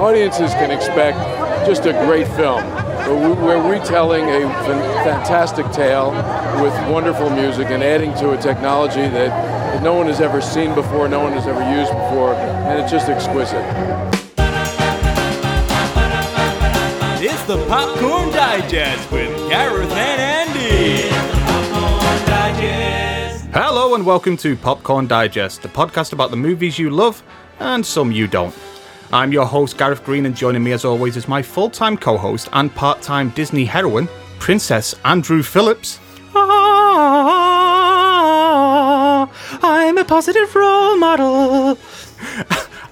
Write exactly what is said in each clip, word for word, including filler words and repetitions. audiences can expect just a great film. We're retelling a fantastic tale with wonderful music and adding to a technology that no one has ever seen before, no one has ever used before, and it's just exquisite. It's the Popcorn Digest with Gareth and Andy. Popcorn Digest. Hello and welcome to Popcorn Digest, the podcast about the movies you love and some you don't. I'm your host, Gareth Green, and joining me as always is my full-time co-host and part-time Disney heroine, Princess Andrew Phillips. Ah, I'm a positive role model.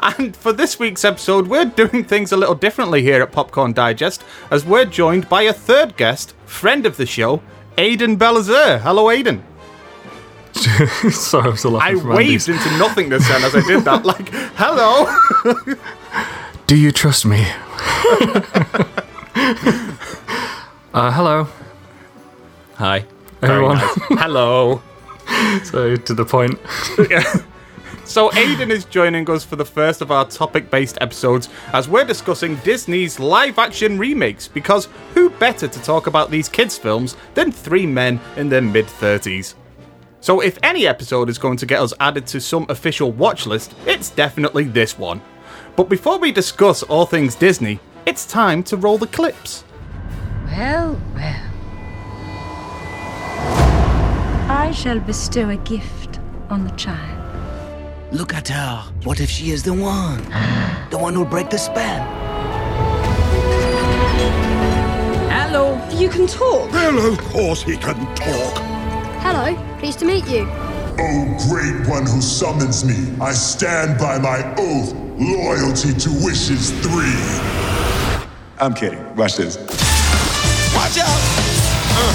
And for this week's episode, we're doing things a little differently here at Popcorn Digest, as we're joined by a third guest, friend of the show, Aidan Belazur. Hello, Aidan. Sorry, I was laughing. I waved Andy's. Into nothingness then as I did that. Like, hello. Do you trust me? uh, hello. Hi, everyone. Nice. Hello. So to the point. Yeah. So Aidan is joining us for the first of our topic-based episodes as we're discussing Disney's live-action remakes, because who better to talk about these kids' films than three men in their mid-thirties? So if any episode is going to get us added to some official watch list, it's definitely this one. But before we discuss all things Disney, it's time to roll the clips. Well, well. I shall bestow a gift on the child. Look at her. What if she is the one? The one who'll break the spell. Hello. You can talk. Well, of course he can talk. Hello. Pleased to meet you. Oh, great one who summons me, I stand by my oath, loyalty to wishes three. I'm kidding. Watch this. Watch out! Uh,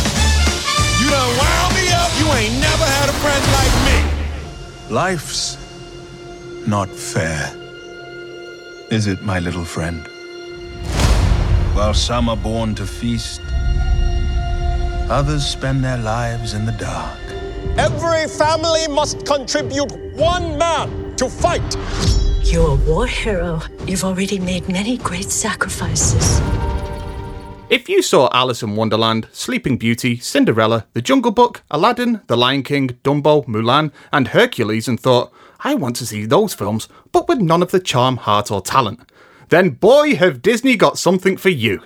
you done wound me up. You ain't never had a friend like me. Life's not fair, is it, my little friend? While some are born to feast, others spend their lives in the dark. Every family must contribute one man to fight. You're a war hero. You've already made many great sacrifices. If you saw Alice in Wonderland, Sleeping Beauty, Cinderella, The Jungle Book, Aladdin, The Lion King, Dumbo, Mulan, and Hercules and thought, I want to see those films, but with none of the charm, heart, or talent, then boy, have Disney got something for you.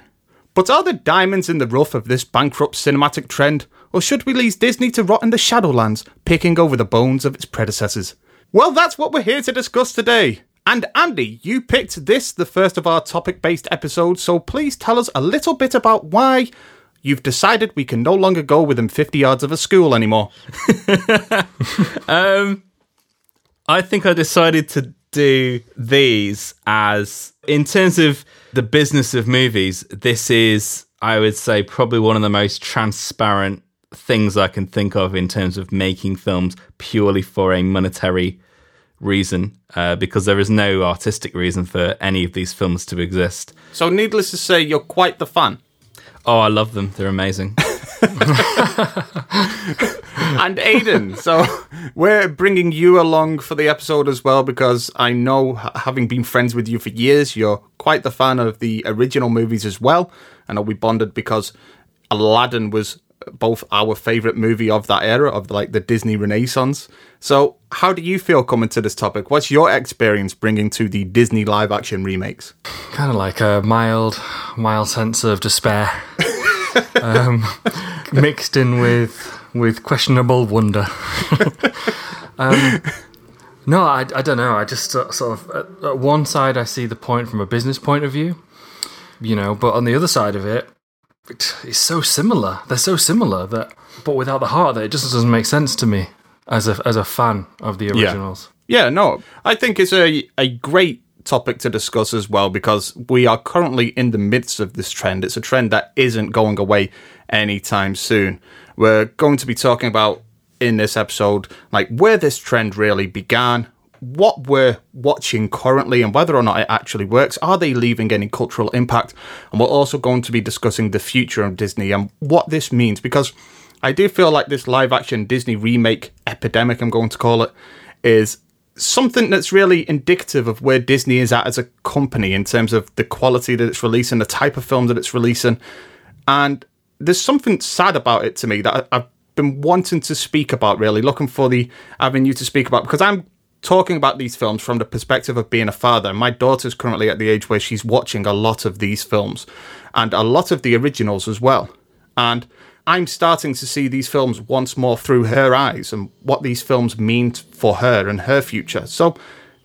But are there diamonds in the rough of this bankrupt cinematic trend? Or should we leave Disney to rot in the Shadowlands, picking over the bones of its predecessors? Well, that's what we're here to discuss today. And Andy, you picked this, the first of our topic-based episodes, so please tell us a little bit about why you've decided we can no longer go within fifty yards of a school anymore. um, I think I decided to do these as, in terms of the business of movies, this is, I would say, probably one of the most transparent things I can think of in terms of making films purely for a monetary reason, uh, because there is no artistic reason for any of these films to exist. So needless to say, you're quite the fan. Oh, I love them. They're amazing. And Aidan, so we're bringing you along for the episode as well, because I know, having been friends with you for years, you're quite the fan of the original movies as well. I know we bonded because Aladdin was both our favourite movie of that era, of like the Disney Renaissance. So how do you feel coming to this topic? What's your experience bringing to the Disney live-action remakes? Kind of like a mild, mild sense of despair. um, mixed in with with questionable wonder. um, no, I, I don't know. I just uh, sort of, at, at one side, I see the point from a business point of view. You know, but on the other side of it, it's so similar. They're so similar that, but without the heart, that it just doesn't make sense to me as a as a fan of the originals. Yeah, yeah no, I think it's a a great topic to discuss as well, because we are currently in the midst of this trend. It's a trend that isn't going away anytime soon. We're going to be talking about in this episode, like where this trend really began, what we're watching currently and whether or not it actually works. Are they leaving any cultural impact? And we're also going to be discussing the future of Disney and what this means, because I do feel like this live action Disney remake epidemic, I'm going to call it, is something that's really indicative of where Disney is at as a company in terms of the quality that it's releasing, the type of film that it's releasing. And there's something sad about it to me that I've been wanting to speak about, really, looking for the avenue to speak about, because I'm talking about these films from the perspective of being a father. My daughter's currently at the age where she's watching a lot of these films and a lot of the originals as well. And I'm starting to see these films once more through her eyes and what these films mean for her and her future. So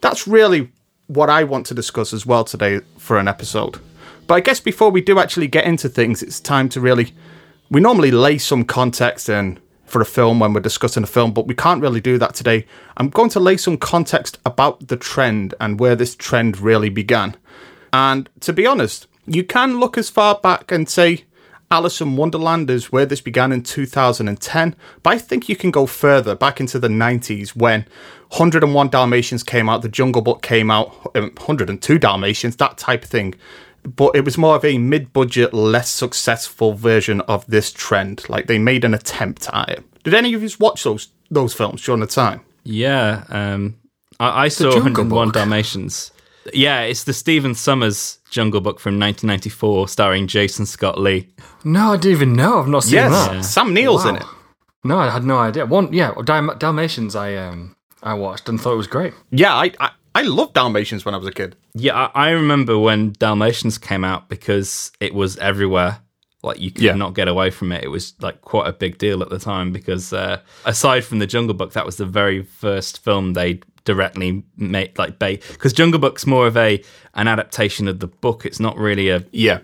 that's really what I want to discuss as well today for an episode. But I guess before we do actually get into things, it's time to really... We normally lay some context in for a film when we're discussing a film, but we can't really do that today. I'm going to lay some context about the trend and where this trend really began. And to be honest, you can look as far back and say Alice in Wonderland is where this began in two thousand ten, but I think you can go further back into the nineties when one oh one Dalmatians came out, The Jungle Book came out, one oh two Dalmatians, that type of thing. But it was more of a mid-budget, less successful version of this trend. Like, they made an attempt at it. Did any of you watch those those films during the time? Yeah. Um, I, I saw one oh one Dalmatians. Yeah, it's the Stephen Summers Jungle Book from nineteen ninety-four, starring Jason Scott Lee. No, I didn't even know. I've not seen yes, that. Yeah. Sam Neill's wow. in it. No, I had no idea. One, yeah, Dal- Dalmatians I um I watched and thought it was great. Yeah, I... I I loved Dalmatians when I was a kid. Yeah, I, I remember when Dalmatians came out because it was everywhere. Like, you could yeah. not get away from it. It was, like, quite a big deal at the time because, uh, aside from The Jungle Book, that was the very first film they directly made, like, because Jungle Book's more of a an adaptation of the book. It's not really a... yeah.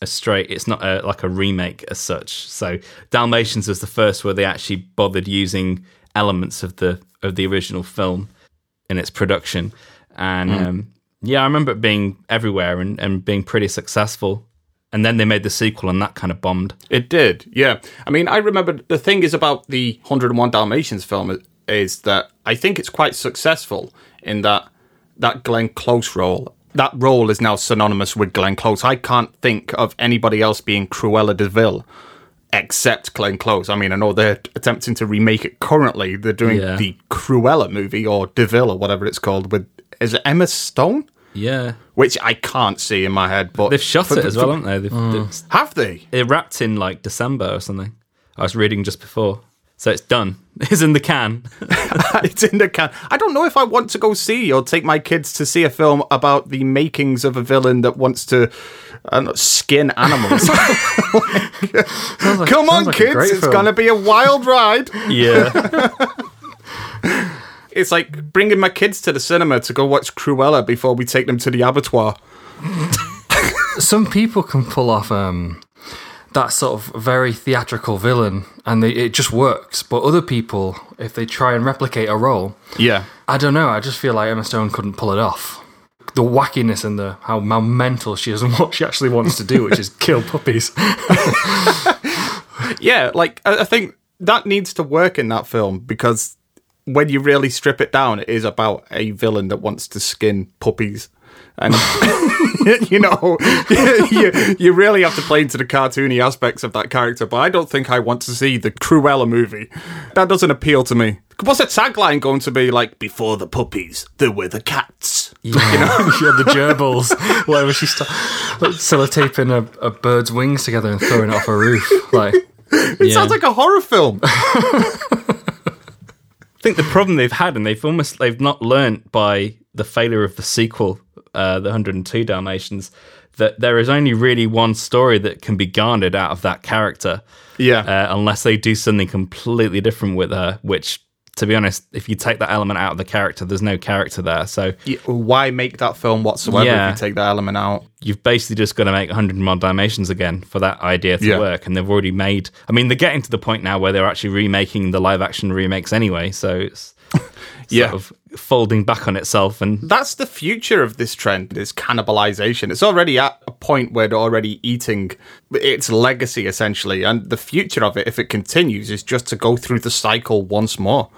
A straight, it's not a, like a remake as such. So Dalmatians was the first where they actually bothered using elements of the of the original film in its production. And mm. um, yeah, I remember it being everywhere and, and being pretty successful. And then they made the sequel and that kind of bombed. It did, yeah. I mean, I remember the thing is about the one oh one Dalmatians film is that I think it's quite successful in that that Glenn Close role. That role is now synonymous with Glenn Close. I can't think of anybody else being Cruella de Vil except Glenn Close. I mean, I know they're attempting to remake it currently. They're doing yeah. the Cruella movie or DeVille or whatever it's called with, is it Emma Stone? Yeah. Which I can't see in my head. But they've shot it the, as well, haven't they? They've, mm. they've, Have they? It wrapped in like December or something. I was reading just before. So it's done. It's in the can. It's in the can. I don't know if I want to go see or take my kids to see a film about the makings of a villain that wants to I don't know, skin animals. like, like, come on, like kids. It's going to be a wild ride. Yeah. It's like bringing my kids to the cinema to go watch Cruella before we take them to the abattoir. Some people can pull off... Um... that sort of very theatrical villain, and they, it just works. But other people, if they try and replicate a role, yeah, I don't know. I just feel like Emma Stone couldn't pull it off. The wackiness and the how mental she is and what she actually wants to do, which is kill puppies. Yeah, like I think that needs to work in that film because when you really strip it down, it is about a villain that wants to skin puppies. And you know, you, you really have to play into the cartoony aspects of that character. But I don't think I want to see the Cruella movie. That doesn't appeal to me. What's the tagline going to be? Like, before the puppies, there were the cats. Yeah, you know? She had the gerbils. Wherever she started, like sellotaping a, a bird's wings together and throwing it off a roof. Like, it yeah. sounds like a horror film. I think the problem they've had, and they've almost they've not learnt by the failure of the sequel. Uh, the one oh two Dalmatians, that there is only really one story that can be garnered out of that character. Yeah. Uh, unless they do something completely different with her, which, to be honest, if you take that element out of the character, there's no character there. So yeah, why make that film whatsoever yeah, if you take that element out? You've basically just got to make one oh one Dalmatians again for that idea to yeah. work. And they've already made... I mean, they're getting to the point now where they're actually remaking the live-action remakes anyway, so it's... Yeah. Sort of folding back on itself. And that's the future of this trend, is cannibalization. It's already at a point where they're already eating its legacy, essentially. And the future of it, if it continues, is just to go through the cycle once more.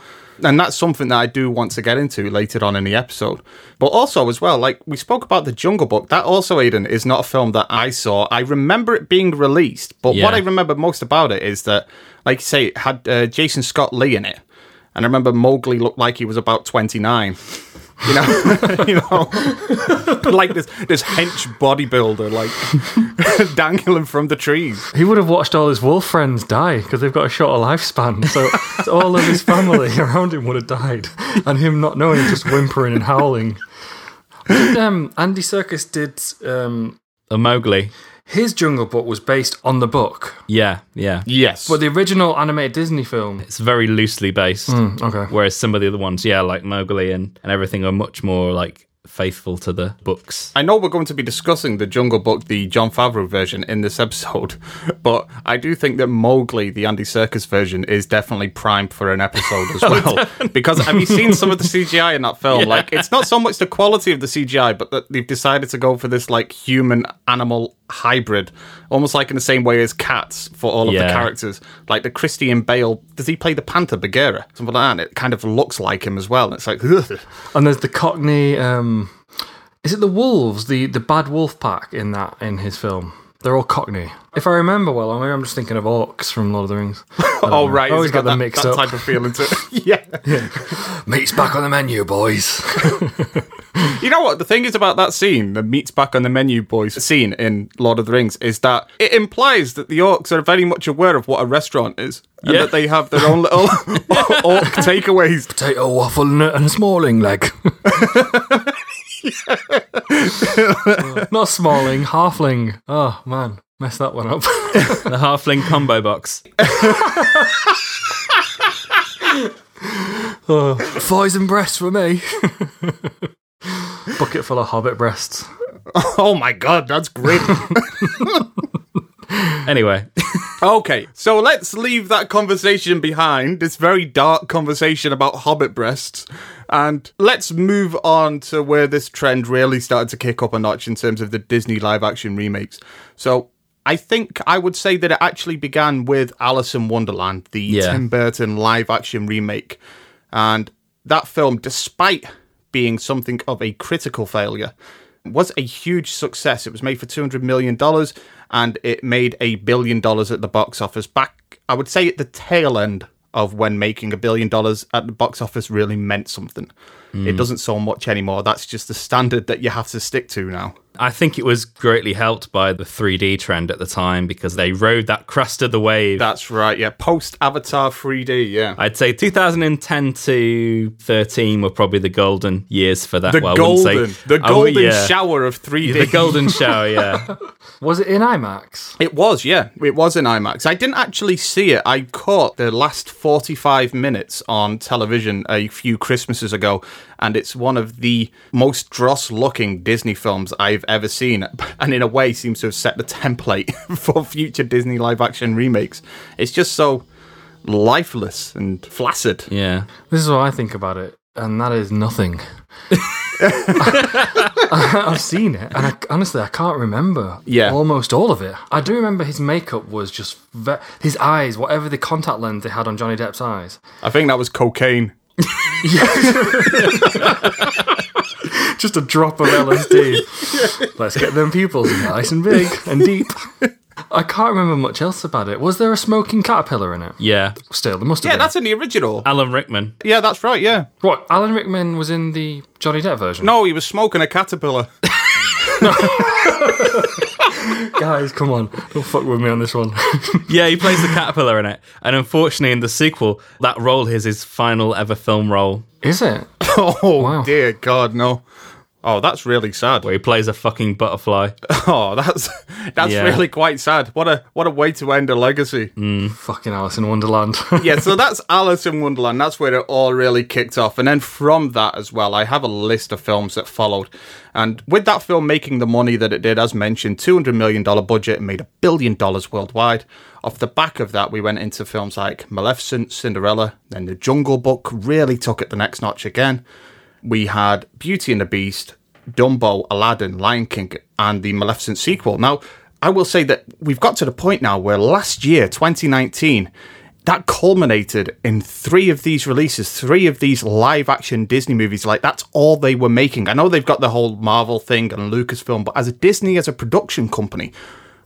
And that's something that I do want to get into later on in the episode. But also as well, like we spoke about The Jungle Book, that also, Aidan, is not a film that I saw. I remember it being released, but yeah. what I remember most about it is that, like you say, it had uh, Jason Scott Lee in it. And I remember Mowgli looked like he was about twenty-nine. You know, you know, like this this hench bodybuilder, like dangling from the trees. He would have watched all his wolf friends die because they've got a shorter lifespan. So, so all of his family around him would have died, and him not knowing, just whimpering and howling. And, um, Andy Serkis did um, a Mowgli. His Jungle Book was based on the book. Yeah, yeah. Yes. But the original animated Disney film... It's very loosely based. Mm, okay. Whereas some of the other ones, yeah, like Mowgli and, and everything are much more, like, faithful to the books. I know we're going to be discussing the Jungle Book, the Jon Favreau version, in this episode, but I do think that Mowgli, the Andy Serkis version, is definitely primed for an episode as well. Because have you seen some of the C G I in that film? Yeah. Like, it's not so much the quality of the C G I, but that they've decided to go for this, like, human-animal hybrid, almost like in the same way as Cats for all of yeah. the characters. Like the Christian Bale, does he play the Panther Bagheera? Something like that. And it kind of looks like him as well. And it's like, ugh. And there's the Cockney. Um, is it the wolves? The the bad wolf pack in that in his film. They're all Cockney. If I remember well, or maybe I'm just thinking of orcs from Lord of the Rings. Oh, right. I always got, got them mixed that, up. That type of feeling to it. Yeah. yeah. Meat's back on the menu, boys. You know what? The thing is about that scene, the meat's back on the menu, boys scene in Lord of the Rings, is that it implies that the orcs are very much aware of what a restaurant is. And yeah. that they have their own little orc takeaways. Potato, waffle, nut and a Smalling leg. Not Smalling, halfling. Oh, man. Messed that one up. The halfling combo box. Oh, thighs and breasts for me. Bucket full of hobbit breasts. Oh, my God. That's great. Anyway. Okay, so let's leave that conversation behind, this very dark conversation about hobbit breasts, and let's move on to where this trend really started to kick up a notch in terms of the Disney live-action remakes. So I think I would say that it actually began with Alice in Wonderland, the yeah. Tim Burton live-action remake. And that film, despite being something of a critical failure, was a huge success. It was made for two hundred million dollars, and it made a billion dollars at the box office back, I would say, at the tail end of when making a billion dollars at the box office really meant something. Mm. It doesn't so much anymore. That's just the standard that you have to stick to now. I think it was greatly helped by the three D trend at the time because they rode that crest of the wave. That's right, yeah. Post-Avatar three D, yeah. I'd say two thousand ten to thirteen were probably the golden years for that. The well, golden, say, the golden oh, yeah. shower of three D. Yeah, the golden shower, yeah. Was it in IMAX? It was, yeah. It was in IMAX. I didn't actually see it. I caught the last forty-five minutes on television a few Christmases ago, and it's one of the most dross-looking Disney films I've ever seen, and in a way seems to have set the template for future Disney live-action remakes. It's just so lifeless and flaccid. Yeah. This is what I think about it, and that is nothing. I, I, I've seen it, and I, honestly, I can't remember yeah. almost all of it. I do remember his makeup was just... Ve- his eyes, whatever the contact lens they had on Johnny Depp's eyes. I think that was cocaine. Just a drop of L S D. Let's get them pupils nice and big and deep. I can't remember much else about it. Was there a smoking caterpillar in it? Yeah. Still, there must have yeah, been. Yeah, that's in the original. Alan Rickman. Yeah, that's right, yeah. What, Alan Rickman was in the Johnny Depp version? No, he was smoking a caterpillar. Guys, come on. Don't fuck with me on this one. Yeah, he plays the caterpillar in it. And unfortunately, in the sequel, that role is his final ever film role. Is it? Oh, wow. Dear God, no. Oh, that's really sad. Where he plays a fucking butterfly. Oh, that's that's yeah. really quite sad. What a what a way to end a legacy. Mm. Fucking Alice in Wonderland. Yeah, so that's Alice in Wonderland. That's where it all really kicked off. And then from that as well, I have a list of films that followed. And with that film making the money that it did, as mentioned, two hundred million dollars budget, and made a billion dollars worldwide. Off the back of that, we went into films like Maleficent, Cinderella, then The Jungle Book really took it the next notch again. We had Beauty and the Beast, Dumbo, Aladdin, Lion King, and the Maleficent sequel. Now, I will say that we've got to the point now where last year, twenty nineteen, that culminated in three of these releases, three of these live-action Disney movies. Like, that's all they were making. I know they've got the whole Marvel thing and Lucasfilm, but as a Disney, as a production company,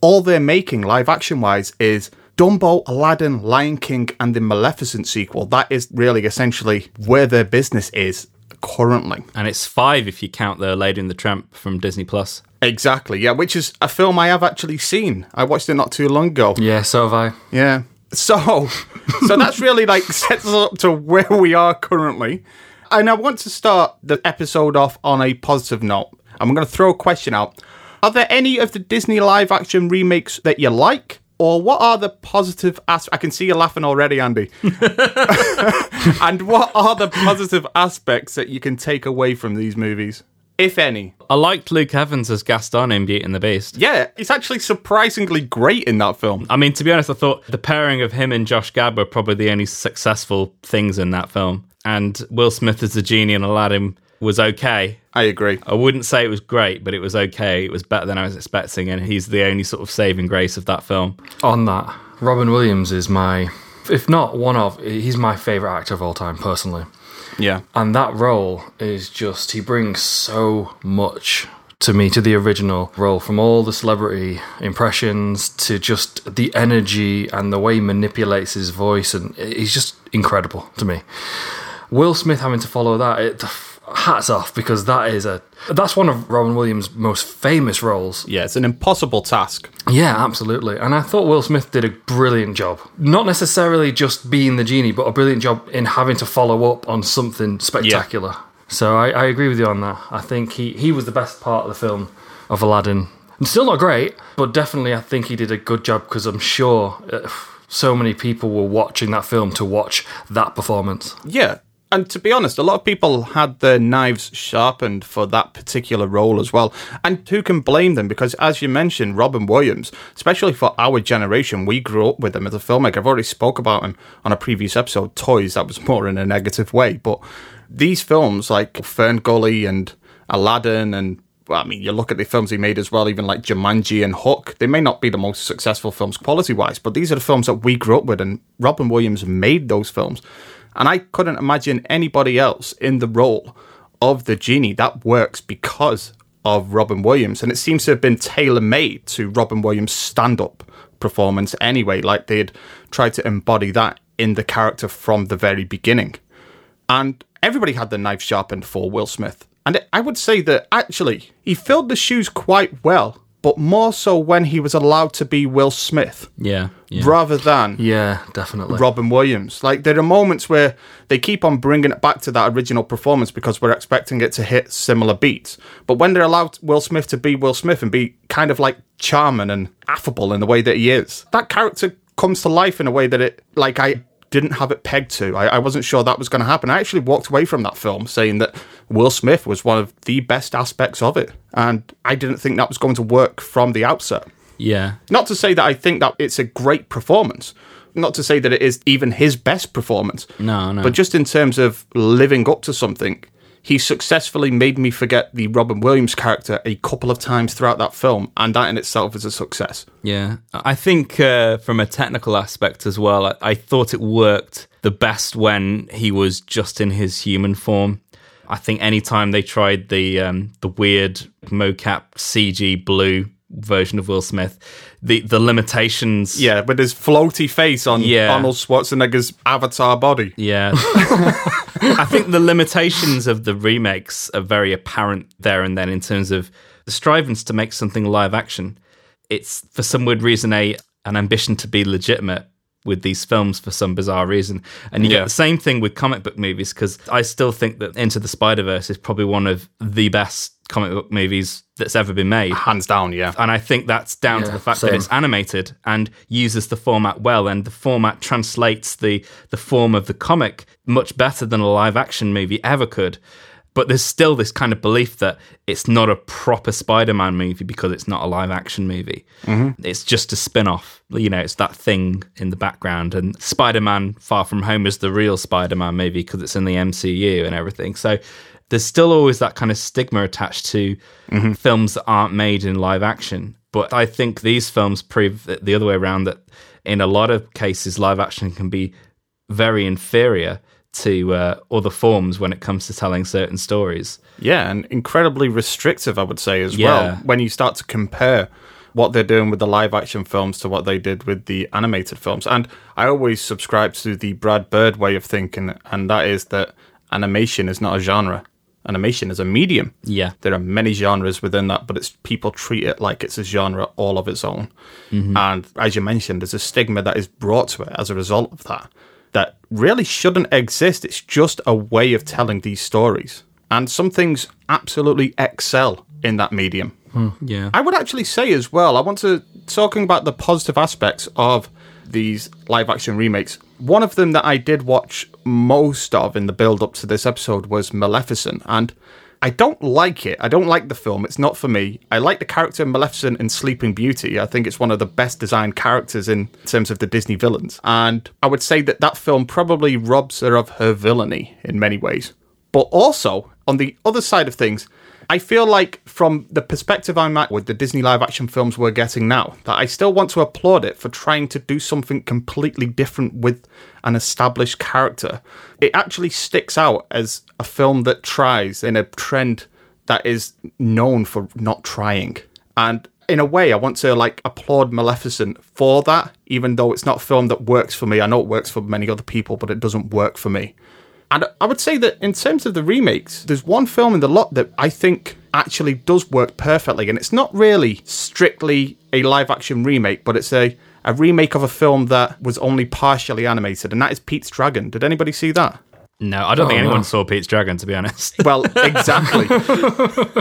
all they're making live-action-wise is Dumbo, Aladdin, Lion King, and the Maleficent sequel. That is really essentially where their business is currently. And it's five if you count the Lady and the Tramp from Disney Plus. Exactly, yeah, which is a film I have actually seen. I watched it not too long ago. Yeah, so have I. Yeah. So, so that's really like sets us up to where we are currently. And I want to start the episode off on a positive note. I'm going to throw a question out. Are there any of the Disney live action remakes that you like? Or what are the positive aspects? I can see you laughing already, Andy. And what are the positive aspects that you can take away from these movies, if any? I liked Luke Evans as Gaston in Beauty and the Beast. Yeah, he's actually surprisingly great in that film. I mean, to be honest, I thought the pairing of him and Josh Gad were probably the only successful things in that film. And Will Smith as the genie in Aladdin was okay. I agree. I wouldn't say it was great, but it was okay. It was better than I was expecting, and he's the only sort of saving grace of that film. On that, Robin Williams is my, if not one of, he's my favourite actor of all time, personally. Yeah. And that role is just, he brings so much to me, to the original role, from all the celebrity impressions to just the energy and the way he manipulates his voice, and he's just incredible to me. Will Smith having to follow that, it, hats off, because that is a that's one of Robin Williams' most famous roles. Yeah, it's an impossible task. Yeah, absolutely. And I thought Will Smith did a brilliant job. Not necessarily just being the genie, but a brilliant job in having to follow up on something spectacular. Yeah. So I, I agree with you on that. I think he, he was the best part of the film of Aladdin. Still not great, but definitely I think he did a good job, because I'm sure uh, so many people were watching that film to watch that performance. Yeah. And to be honest, a lot of people had their knives sharpened for that particular role as well. And who can blame them? Because as you mentioned, Robin Williams, especially for our generation, we grew up with him as a filmmaker. I've already spoke about him on a previous episode, Toys, that was more in a negative way. But these films like Fern Gully and Aladdin and, well, I mean, you look at the films he made as well, even like Jumanji and Hook, they may not be the most successful films quality-wise, but these are the films that we grew up with, and Robin Williams made those films. And I couldn't imagine anybody else in the role of the genie that works because of Robin Williams. And it seems to have been tailor-made to Robin Williams' stand-up performance anyway. Like, they had tried to embody that in the character from the very beginning. And everybody had their knife sharpened for Will Smith. And I would say that, actually, he filled the shoes quite well, but more so when he was allowed to be Will Smith. Yeah. Yeah. Rather than yeah, definitely Robin Williams. Like, there are moments where they keep on bringing it back to that original performance because we're expecting it to hit similar beats. But when they're allowed Will Smith to be Will Smith and be kind of like charming and affable in the way that he is, that character comes to life in a way that it, like, I didn't have it pegged to. I, I wasn't sure that was going to happen. I actually walked away from that film saying that Will Smith was one of the best aspects of it. And I didn't think that was going to work from the outset. Yeah. Not to say that I think that it's a great performance. Not to say that it is even his best performance. No, no. But just in terms of living up to something, he successfully made me forget the Robin Williams character a couple of times throughout that film. And that in itself is a success. Yeah. I think uh, from a technical aspect as well, I, I thought it worked the best when he was just in his human form. I think any time they tried the um, the weird mocap C G blue version of Will Smith, the the limitations, yeah, with his floaty face on yeah. Arnold Schwarzenegger's avatar body, yeah. I think the limitations of the remakes are very apparent there and then in terms of the strivings to make something live action. It's for some weird reason a an ambition to be legitimate with these films for some bizarre reason. And you yeah. get the same thing with comic book movies, because I still think that Into the Spider-Verse is probably one of the best comic book movies that's ever been made. Hands down, yeah. And I think that's down yeah, to the fact same. that it's animated and uses the format well, and the format translates the the form of the comic much better than a live-action movie ever could. But there's still this kind of belief that it's not a proper Spider-Man movie because it's not a live-action movie. Mm-hmm. It's just a spin-off. You know, it's that thing in the background. And Spider-Man Far From Home is the real Spider-Man movie because it's in the M C U and everything. So there's still always that kind of stigma attached to mm-hmm. films that aren't made in live action. But I think these films prove that the other way around, that in a lot of cases, live action can be very inferior to uh, other forms when it comes to telling certain stories. Yeah, and incredibly restrictive, I would say, as yeah. well, when you start to compare what they're doing with the live-action films to what they did with the animated films. And I always subscribe to the Brad Bird way of thinking, and that is that animation is not a genre. Animation is a medium. Yeah. There are many genres within that, but it's people treat it like it's a genre all of its own. Mm-hmm. And as you mentioned, there's a stigma that is brought to it as a result of that, that really shouldn't exist. It's just a way of telling these stories. And some things absolutely excel in that medium. Hmm. Yeah. I would actually say as well, I want to, talking about the positive aspects of these live-action remakes, one of them that I did watch most of in the build-up to this episode was Maleficent, and I don't like it. I don't like the film. It's not for me. I like the character Maleficent in Sleeping Beauty. I think it's one of the best-designed characters in terms of the Disney villains, and I would say that that film probably robs her of her villainy in many ways. But also, on the other side of things, I feel like from the perspective I'm at with the Disney live-action films we're getting now, that I still want to applaud it for trying to do something completely different with an established character. It actually sticks out as a film that tries in a trend that is known for not trying. And in a way, I want to like applaud Maleficent for that, even though it's not a film that works for me. I know it works for many other people, but it doesn't work for me. And I would say that in terms of the remakes, there's one film in the lot that I think actually does work perfectly. And it's not really strictly a live-action remake, but it's a, a remake of a film that was only partially animated, and that is Pete's Dragon. Did anybody see that? No, I don't oh, think anyone no. saw Pete's Dragon, to be honest. Well, exactly.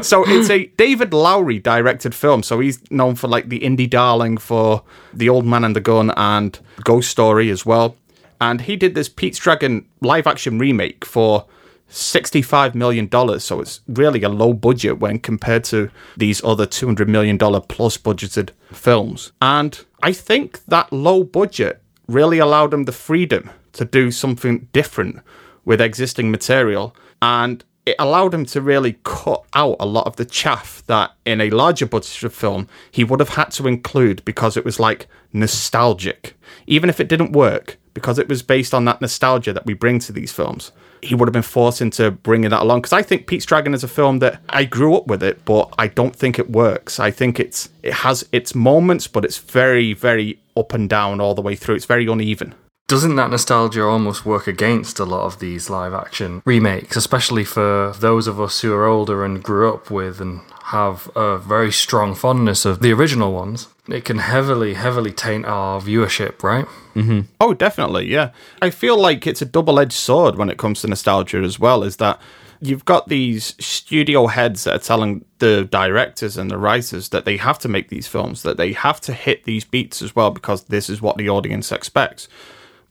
So it's a David Lowery directed film. So he's known for like the indie darling for The Old Man and the Gun and Ghost Story as well. And he did this Pete's Dragon live-action remake for sixty-five million dollars, so it's really a low budget when compared to these other two hundred million dollars plus budgeted films. And I think that low budget really allowed him the freedom to do something different with existing material, and it allowed him to really cut out a lot of the chaff that in a larger budget film he would have had to include because it was like nostalgic. Even if it didn't work, because it was based on that nostalgia that we bring to these films, he would have been forced into bringing that along. Because I think Pete's Dragon is a film that I grew up with it, but I don't think it works. I think it's it has its moments, but it's very, very up and down all the way through. It's very uneven. Doesn't that nostalgia almost work against a lot of these live-action remakes, especially for those of us who are older and grew up with and have a very strong fondness of the original ones? It can heavily, heavily taint our viewership, right? Mm-hmm. Oh, definitely, yeah. I feel like it's a double-edged sword when it comes to nostalgia as well, is that you've got these studio heads that are telling the directors and the writers that they have to make these films, that they have to hit these beats as well, because this is what the audience expects.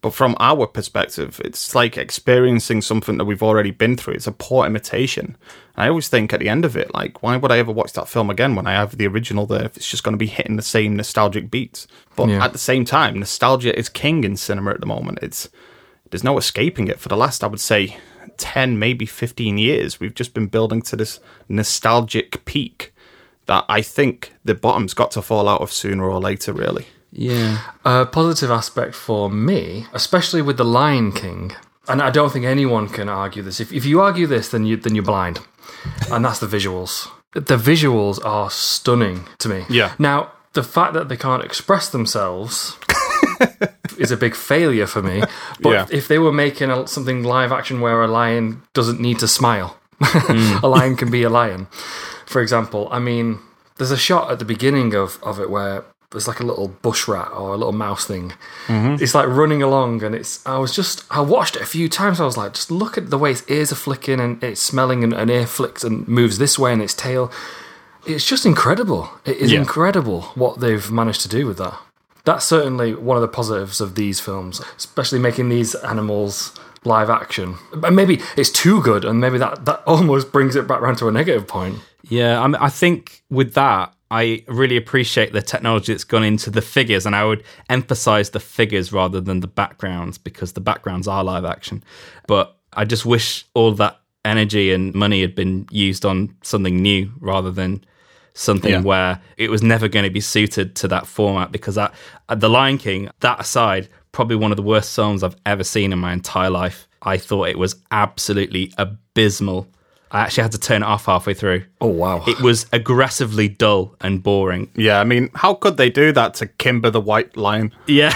But from our perspective, it's like experiencing something that we've already been through. It's a poor imitation. And I always think at the end of it, like, why would I ever watch that film again when I have the original there if it's just going to be hitting the same nostalgic beats? But yeah. At the same time, nostalgia is king in cinema at the moment. It's there's no escaping it. For the last, I would say, ten, maybe fifteen years, we've just been building to this nostalgic peak that I think the bottom's got to fall out of sooner or later, really. Yeah. A positive aspect for me, especially with The Lion King, and I don't think anyone can argue this. If if you argue this, then, you, then you're blind. And that's the visuals. The visuals are stunning to me. Yeah. Now, the fact that they can't express themselves is a big failure for me. But yeah. If they were making a, something live action where a lion doesn't need to smile, mm. a lion can be a lion, for example. I mean, there's a shot at the beginning of, of it where there's like a little bush rat or a little mouse thing. Mm-hmm. It's like running along, and it's. I was just. I watched it a few times. I was like, just look at the way its ears are flicking and it's smelling, and an ear flicks and moves this way, and its tail. It's just incredible. It is yeah. incredible what they've managed to do with that. That's certainly one of the positives of these films, especially making these animals live action. And maybe it's too good, and maybe that that almost brings it back around to a negative point. Yeah, I mean, I think with that, I really appreciate the technology that's gone into the figures, and I would emphasize the figures rather than the backgrounds, because the backgrounds are live action. But I just wish all that energy and money had been used on something new rather than something yeah. where it was never going to be suited to that format, because that, The Lion King, that aside, probably one of the worst films I've ever seen in my entire life. I thought it was absolutely abysmal. I actually had to turn it off halfway through. Oh, wow. It was aggressively dull and boring. Yeah, I mean, how could they do that to Kimber the White Lion? Yeah.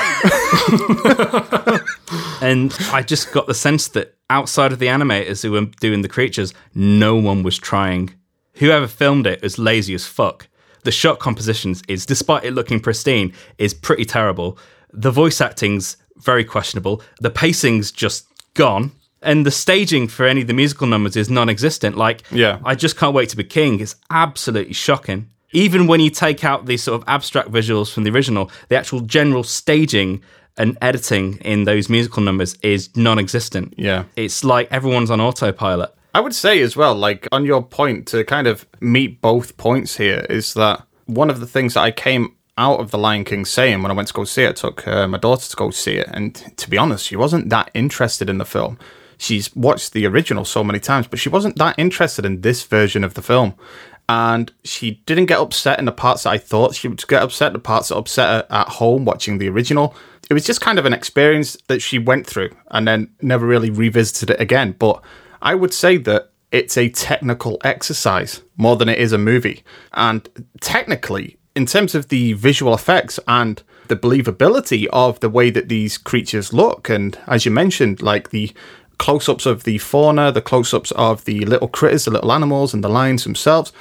And I just got the sense that outside of the animators who were doing the creatures, no one was trying. Whoever filmed it is lazy as fuck. The shot compositions is, despite it looking pristine, is pretty terrible. The voice acting's very questionable. The pacing's just gone. And the staging for any of the musical numbers is non-existent. Like, yeah. I Just Can't Wait to Be King is absolutely shocking. Even when you take out these sort of abstract visuals from the original, the actual general staging and editing in those musical numbers is non-existent. Yeah. It's like everyone's on autopilot. I would say as well, like, on your point, to kind of meet both points here, is that one of the things that I came out of The Lion King saying when I went to go see it, I took uh, my daughter to go see it, and to be honest, she wasn't that interested in the film. She's watched the original so many times, but she wasn't that interested in this version of the film. And she didn't get upset in the parts that I thought she would get upset, the parts that upset her at home watching the original. It was just kind of an experience that she went through and then never really revisited it again. But I would say that it's a technical exercise more than it is a movie. And technically, in terms of the visual effects and the believability of the way that these creatures look, and as you mentioned, like the close-ups of the fauna, the close-ups of the little critters, the little animals, and the lions themselves,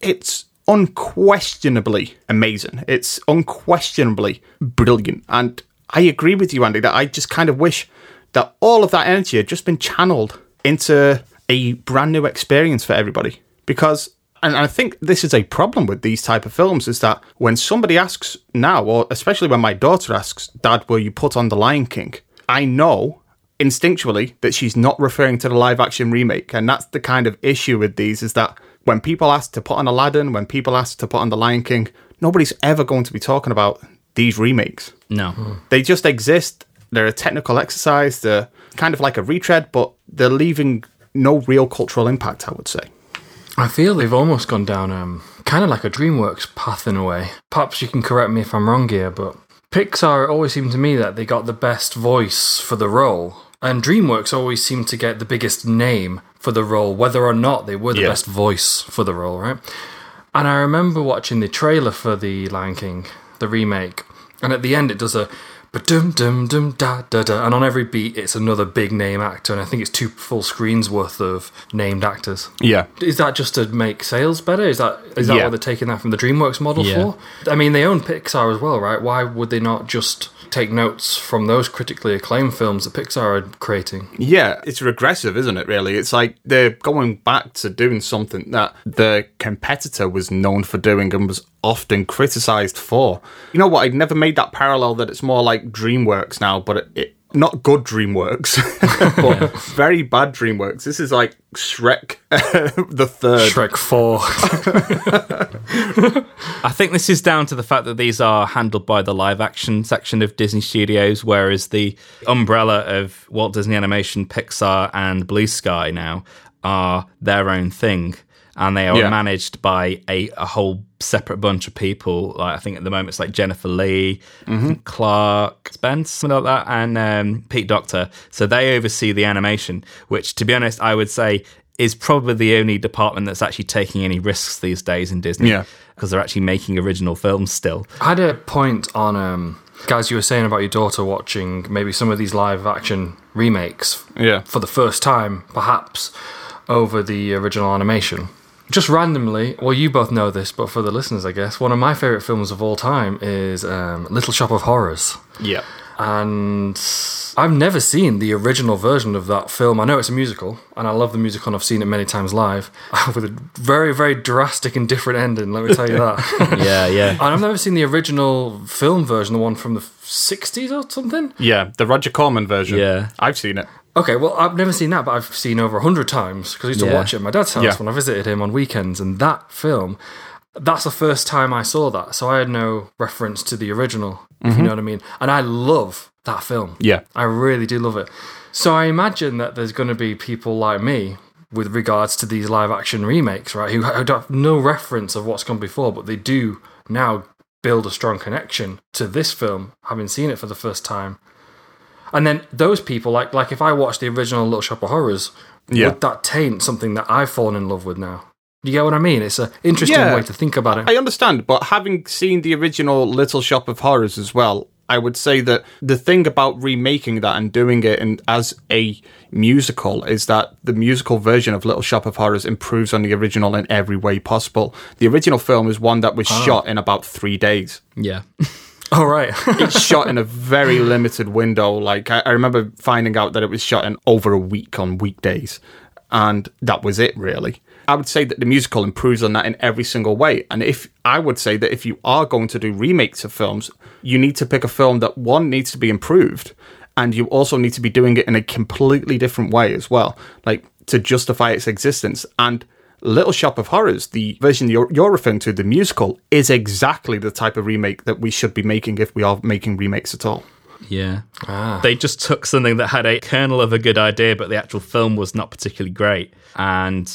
it's unquestionably amazing. It's unquestionably brilliant. And I agree with you, Andy, that I just kind of wish that all of that energy had just been channeled into a brand new experience for everybody. Because, and I think this is a problem with these type of films, is that when somebody asks now, or especially when my daughter asks, Dad, will you put on The Lion King? I know instinctually that she's not referring to the live action remake. And that's the kind of issue with these, is that when people ask to put on Aladdin, when people ask to put on The Lion King, nobody's ever going to be talking about these remakes. No. Mm. They just exist. They're a technical exercise. They're kind of like a retread, but they're leaving no real cultural impact, I would say. I feel they've almost gone down um, kind of like a DreamWorks path in a way. Perhaps you can correct me if I'm wrong here, but Pixar, it always seemed to me that they got the best voice for the role. And DreamWorks always seemed to get the biggest name for the role, whether or not they were the yeah. best voice for the role, right? And I remember watching the trailer for The Lion King, the remake, and at the end it does a dum dum dum da da da, and on every beat it's another big name actor, and I think it's two full screens worth of named actors. Yeah. Is that just to make sales better? Is that is that yeah. what they're taking that from the DreamWorks model yeah. for? I mean, they own Pixar as well, right? Why would they not just take notes from those critically acclaimed films that Pixar are creating? Yeah, it's regressive, isn't it, really? It's like they're going back to doing something that the competitor was known for doing and was often criticised for. You know what, I'd never made that parallel that it's more like DreamWorks now, but it, it not good DreamWorks, but yeah. very bad DreamWorks. This is like Shrek the third. Shrek four. I think this is down to the fact that these are handled by the live action section of Disney Studios, whereas the umbrella of Walt Disney Animation, Pixar and Blue Sky now are their own thing. And they are yeah. managed by a, a whole separate bunch of people. Like, I think at the moment it's like Jennifer Lee, mm-hmm. Clark Spence, something like that, and um, Pete Docter. So they oversee the animation, which, to be honest, I would say is probably the only department that's actually taking any risks these days in Disney, because yeah. they're actually making original films still. I had a point on, um, guys, you were saying about your daughter watching maybe some of these live-action remakes yeah. for the first time, perhaps, over the original animation. Just randomly, well, you both know this, but for the listeners, I guess, one of my favourite films of all time is um, Little Shop of Horrors. Yeah. And I've never seen the original version of that film. I know it's a musical, and I love the musical, and I've seen it many times live, with a very, very drastic and different ending, let me tell you that. yeah, yeah. And I've never seen the original film version, the one from the sixties or something. Yeah, the Roger Corman version. Yeah. I've seen it. Okay, well, I've never seen that, but I've seen over a hundred times, because I used to yeah. watch it at my dad's house yeah. when I visited him on weekends, and that film, that's the first time I saw that, so I had no reference to the original, mm-hmm. if you know what I mean. And I love that film. Yeah. I really do love it. So I imagine that there's going to be people like me with regards to these live-action remakes, right, who have no reference of what's gone before, but they do now build a strong connection to this film, having seen it for the first time. And then those people, like like if I watched the original Little Shop of Horrors, yeah. would that taint something that I've fallen in love with now? Do you get what I mean? It's an interesting yeah, way to think about it. I understand, but having seen the original Little Shop of Horrors as well, I would say that the thing about remaking that and doing it and as a musical is that the musical version of Little Shop of Horrors improves on the original in every way possible. The original film is one that was oh. shot in about three days. Yeah. Oh, right. It's shot in a very limited window. Like, I, I remember finding out that it was shot in over a week on weekdays. And that was it, really. I would say that the musical improves on that in every single way. And if I would say that if you are going to do remakes of films, you need to pick a film that, one, needs to be improved, and you also need to be doing it in a completely different way as well, like to justify its existence. And Little Shop of Horrors, the version you're, you're referring to, the musical, is exactly the type of remake that we should be making if we are making remakes at all. Yeah. Ah. They just took something that had a kernel of a good idea, but the actual film was not particularly great, and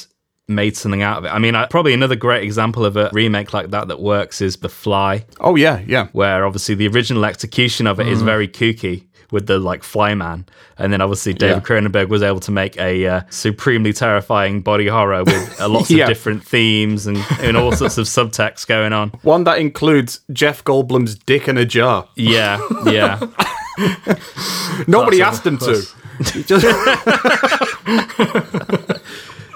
made something out of it. I mean, I, probably another great example of a remake like that that works is The Fly. Oh, yeah, yeah. Where obviously the original execution of it mm. is very kooky with the, like, fly man. And then obviously David yeah. Cronenberg was able to make a uh, supremely terrifying body horror with uh, lots yeah. of different themes and, and all sorts of subtext going on. One that includes Jeff Goldblum's dick in a jar. Yeah, yeah. Nobody That's asked a, him plus. to. He just...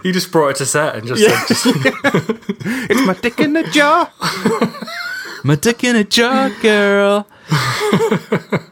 He just brought it to set and just yeah. said, just... It's my dick in a jar. My dick in a jar, girl. But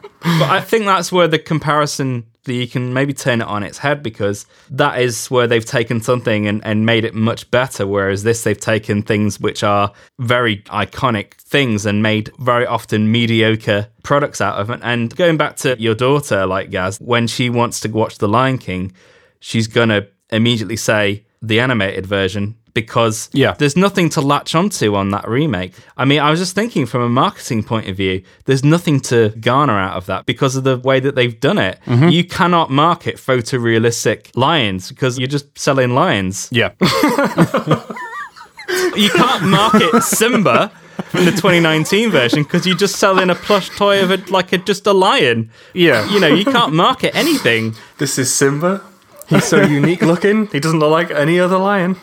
I think that's where the comparison, that you can maybe turn it on its head, because that is where they've taken something and, and made it much better, whereas this, they've taken things which are very iconic things and made very often mediocre products out of it. And going back to your daughter, like Gaz, when she wants to watch The Lion King, she's going to immediately say the animated version, because yeah. there's nothing to latch onto on that remake. I mean, I was just thinking from a marketing point of view, there's nothing to garner out of that because of the way that they've done it. Mm-hmm. You cannot market photorealistic lions because you're just selling lions. Yeah. You can't market Simba in the twenty nineteen version because you're just selling a plush toy of a, like a, just a lion. Yeah. You know, you can't market anything. This is Simba. He's so unique looking. He doesn't look like any other lion.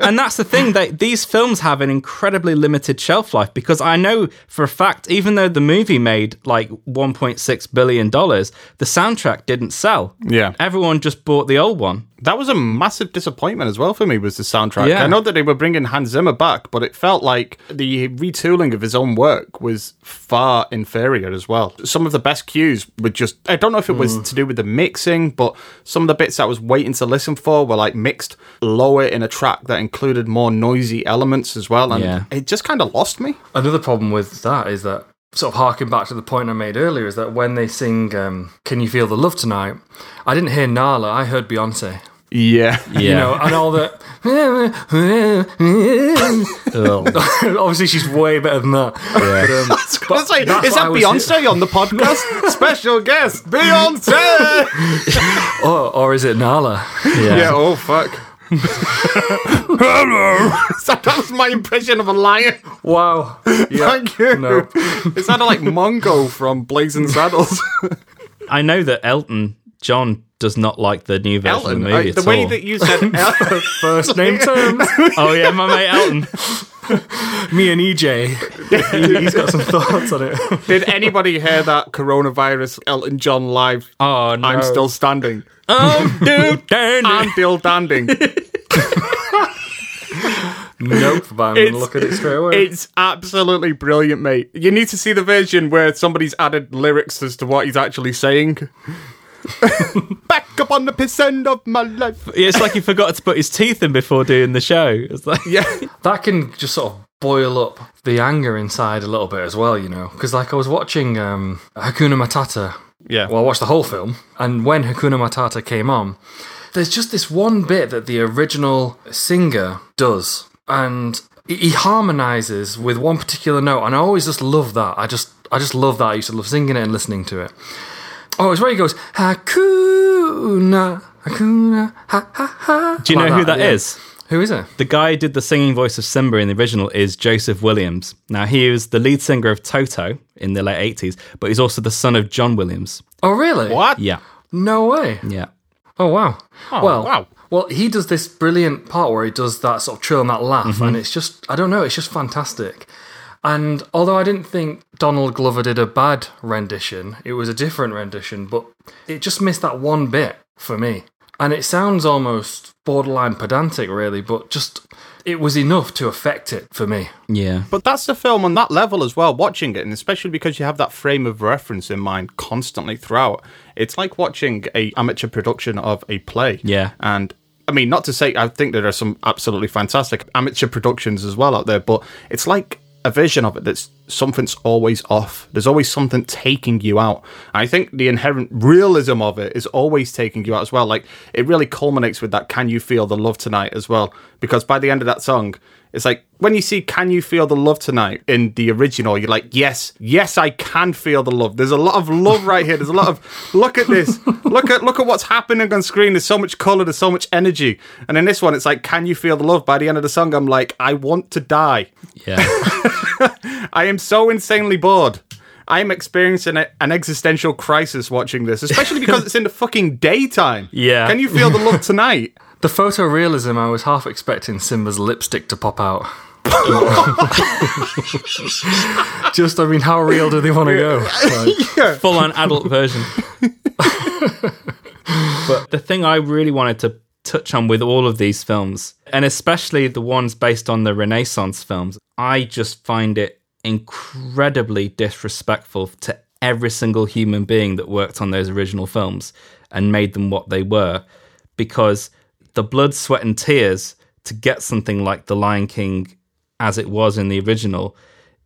And that's the thing, that these films have an incredibly limited shelf life, because I know for a fact, even though the movie made like one point six billion dollars, the soundtrack didn't sell. Yeah. Everyone just bought the old one. That was a massive disappointment as well for me, was the soundtrack. Yeah. I know that they were bringing Hans Zimmer back, but it felt like the retooling of his own work was far inferior as well. Some of the best cues were just... I don't know if it was mm. to do with the mixing, but some of the bits I was waiting to listen for were like mixed lower in a track that included more noisy elements as well, and yeah. it just kind of lost me. Another problem with that is that, sort of harking back to the point I made earlier, is that when they sing um, Can You Feel the Love Tonight, I didn't hear Nala, I heard Beyonce. Yeah. yeah. You know, and all the... oh. Obviously, she's way better than that. Yeah. But, um, I was say, is that Beyonce was... on the podcast? Special guest, Beyonce! or, or is it Nala? Yeah, yeah oh, fuck. So that was my impression of a lion. Wow. Yep. Thank you. No. It sounded like Mongo from Blazing Saddles. I know that Elton John does not like the new version Elton, of the movie I, at the all. The way that you said Elton. First name terms. Oh, yeah, my mate Elton. Me and E J. He's got some thoughts on it. Did anybody hear that coronavirus Elton John live? Oh, no. I'm still standing. Oh, dude, dandy. I'm still standing. Nope, but I'm going to look at it straight away. It's absolutely brilliant, mate. You need to see the version where somebody's added lyrics as to what he's actually saying. Back up on the piss end of my life. Yeah, it's like he forgot to put his teeth in before doing the show. It's like, yeah, that can just sort of boil up the anger inside a little bit as well, you know. Because like I was watching um, Hakuna Matata. Yeah. Well, I watched the whole film, and when Hakuna Matata came on, there's just this one bit that the original singer does, and he harmonises with one particular note, and I always just love that. I just, I just love that. I used to love singing it and listening to it. Oh, it's where he goes, Hakuna, Hakuna, ha, ha, ha. Do you like know who that, that is? Who is it? The guy who did the singing voice of Simba in the original is Joseph Williams. Now, he was the lead singer of Toto in the late eighties, but he's also the son of John Williams. Oh, really? What? Yeah. No way. Yeah. Oh, wow. Oh, well, wow. Well, he does this brilliant part where he does that sort of trill and that laugh, mm-hmm. and it's just, I don't know, it's just fantastic. And although I didn't think Donald Glover did a bad rendition, it was a different rendition, but it just missed that one bit for me. And it sounds almost borderline pedantic, really, but just it was enough to affect it for me. Yeah. But that's the film on that level as well, watching it, and especially because you have that frame of reference in mind constantly throughout. It's like watching an amateur production of a play. Yeah. And I mean, not to say, I think there are some absolutely fantastic amateur productions as well out there, but it's like a vision of it that's something's always off. There's always something taking you out. And I think the inherent realism of it is always taking you out as well. Like, it really culminates with that Can You Feel the Love Tonight as well. Because by the end of that song, it's like, when you see Can You Feel the Love Tonight in the original, you're like, yes, yes, I can feel the love. There's a lot of love right here. There's a lot of, look at this. Look at look at what's happening on screen. There's so much colour. There's so much energy. And in this one, it's like, Can You Feel the Love? By the end of the song, I'm like, I want to die. Yeah. I am so insanely bored. I'm experiencing an existential crisis watching this, especially because it's in the fucking daytime. Yeah. Can You Feel the Love Tonight? The photorealism, I was half expecting Simba's lipstick to pop out. Just, I mean, how real do they want to go? Like, yeah. Full-on adult version. But the thing I really wanted to touch on with all of these films, and especially the ones based on the Renaissance films, I just find it incredibly disrespectful to every single human being that worked on those original films and made them what they were, because the blood, sweat and tears to get something like The Lion King as it was in the original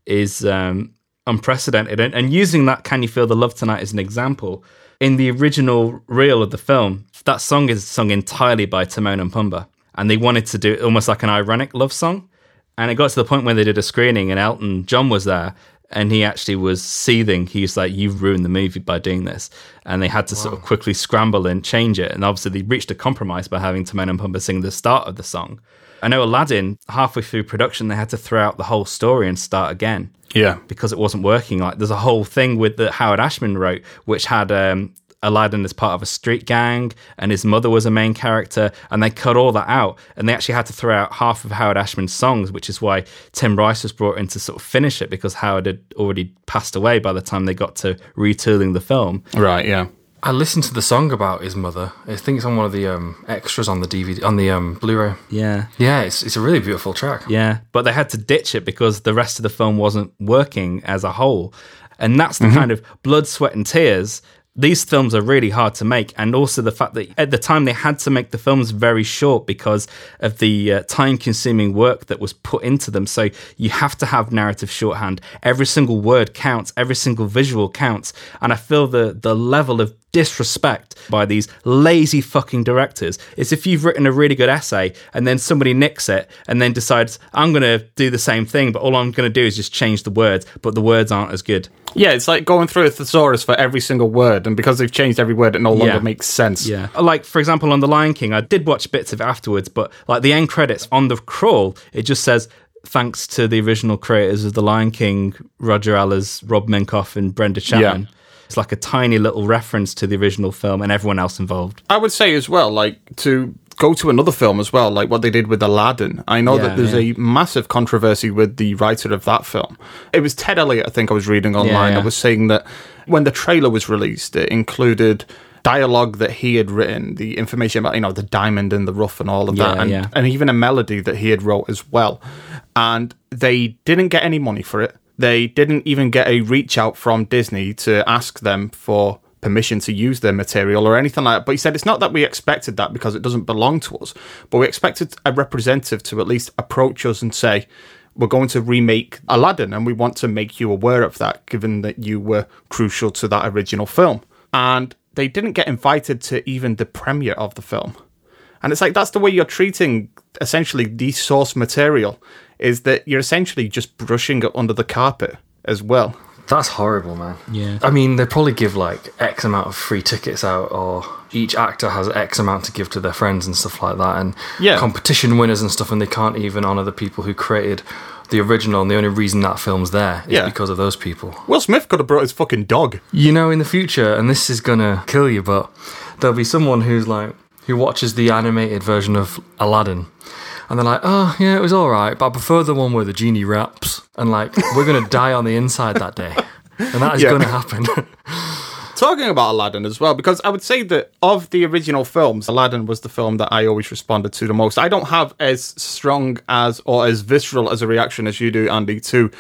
is um, unprecedented. And, and using that Can You Feel the Love Tonight as an example, in the original reel of the film, that song is sung entirely by Timon and Pumbaa. And they wanted to do almost like an ironic love song. And it got to the point where they did a screening and Elton John was there and he actually was seething. He was like, you've ruined the movie by doing this. And they had to wow. sort of quickly scramble and change it. And obviously they reached a compromise by having Timon and Pumbaa sing the start of the song. I know Aladdin, halfway through production, they had to throw out the whole story and start again. Yeah. Because it wasn't working. Like, there's a whole thing with that Howard Ashman wrote, which had um, Aladdin as part of a street gang and his mother was a main character. And they cut all that out. And they actually had to throw out half of Howard Ashman's songs, which is why Tim Rice was brought in to sort of finish it, because Howard had already passed away by the time they got to retooling the film. Right, yeah. I listened to the song about his mother. I think it's on one of the um, extras on the D V D, on the um, Blu-ray. Yeah. Yeah, it's it's a really beautiful track. Yeah, but they had to ditch it because the rest of the film wasn't working as a whole. And that's the mm-hmm. kind of blood, sweat and tears. These films are really hard to make. And also the fact that at the time they had to make the films very short because of the uh, time-consuming work that was put into them. So you have to have narrative shorthand. Every single word counts. Every single visual counts. And I feel the, the level of disrespect by these lazy fucking directors. It's if you've written a really good essay and then somebody nicks it and then decides, I'm going to do the same thing, but all I'm going to do is just change the words, but the words aren't as good. Yeah, it's like going through a thesaurus for every single word, and because they've changed every word, it no longer yeah. makes sense. Yeah. Like, for example, on The Lion King, I did watch bits of it afterwards, but like the end credits on the crawl, it just says, thanks to the original creators of The Lion King, Roger Allers, Rob Minkoff and Brenda Chapman. Yeah. It's like a tiny little reference to the original film and everyone else involved. I would say as well, like, to go to another film as well, like what they did with Aladdin. I know yeah, that there's yeah. a massive controversy with the writer of that film. It was Ted Elliott, I think I was reading online, yeah, yeah. I was saying that when the trailer was released, it included dialogue that he had written, the information about, you know, the diamond in the rough and all of yeah, that, and, yeah. and even a melody that he had wrote as well. And they didn't get any money for it. They didn't even get a reach out from Disney to ask them for permission to use their material or anything like that. But he said, it's not that we expected that because it doesn't belong to us, but we expected a representative to at least approach us and say, we're going to remake Aladdin and we want to make you aware of that, given that you were crucial to that original film. And they didn't get invited to even the premiere of the film. And it's like, that's the way you're treating essentially the source material, is that you're essentially just brushing it under the carpet as well. That's horrible, man. Yeah. I mean, they probably give like X amount of free tickets out, or each actor has X amount to give to their friends and stuff like that, and yeah. competition winners and stuff, and they can't even honour the people who created the original, and the only reason that film's there is yeah. because of those people. Will Smith could have brought his fucking dog. You know, in the future, and this is going to kill you, but there'll be someone who's like, who watches the animated version of Aladdin, and they're like, oh yeah, it was all right, but I prefer the one where the genie raps, and like we're gonna die on the inside that day, and that is yeah. gonna happen. Talking about Aladdin as well, because I would say that of the original films, Aladdin was the film that I always responded to the most. I don't have as strong as or as visceral as a reaction as you do, Andy, to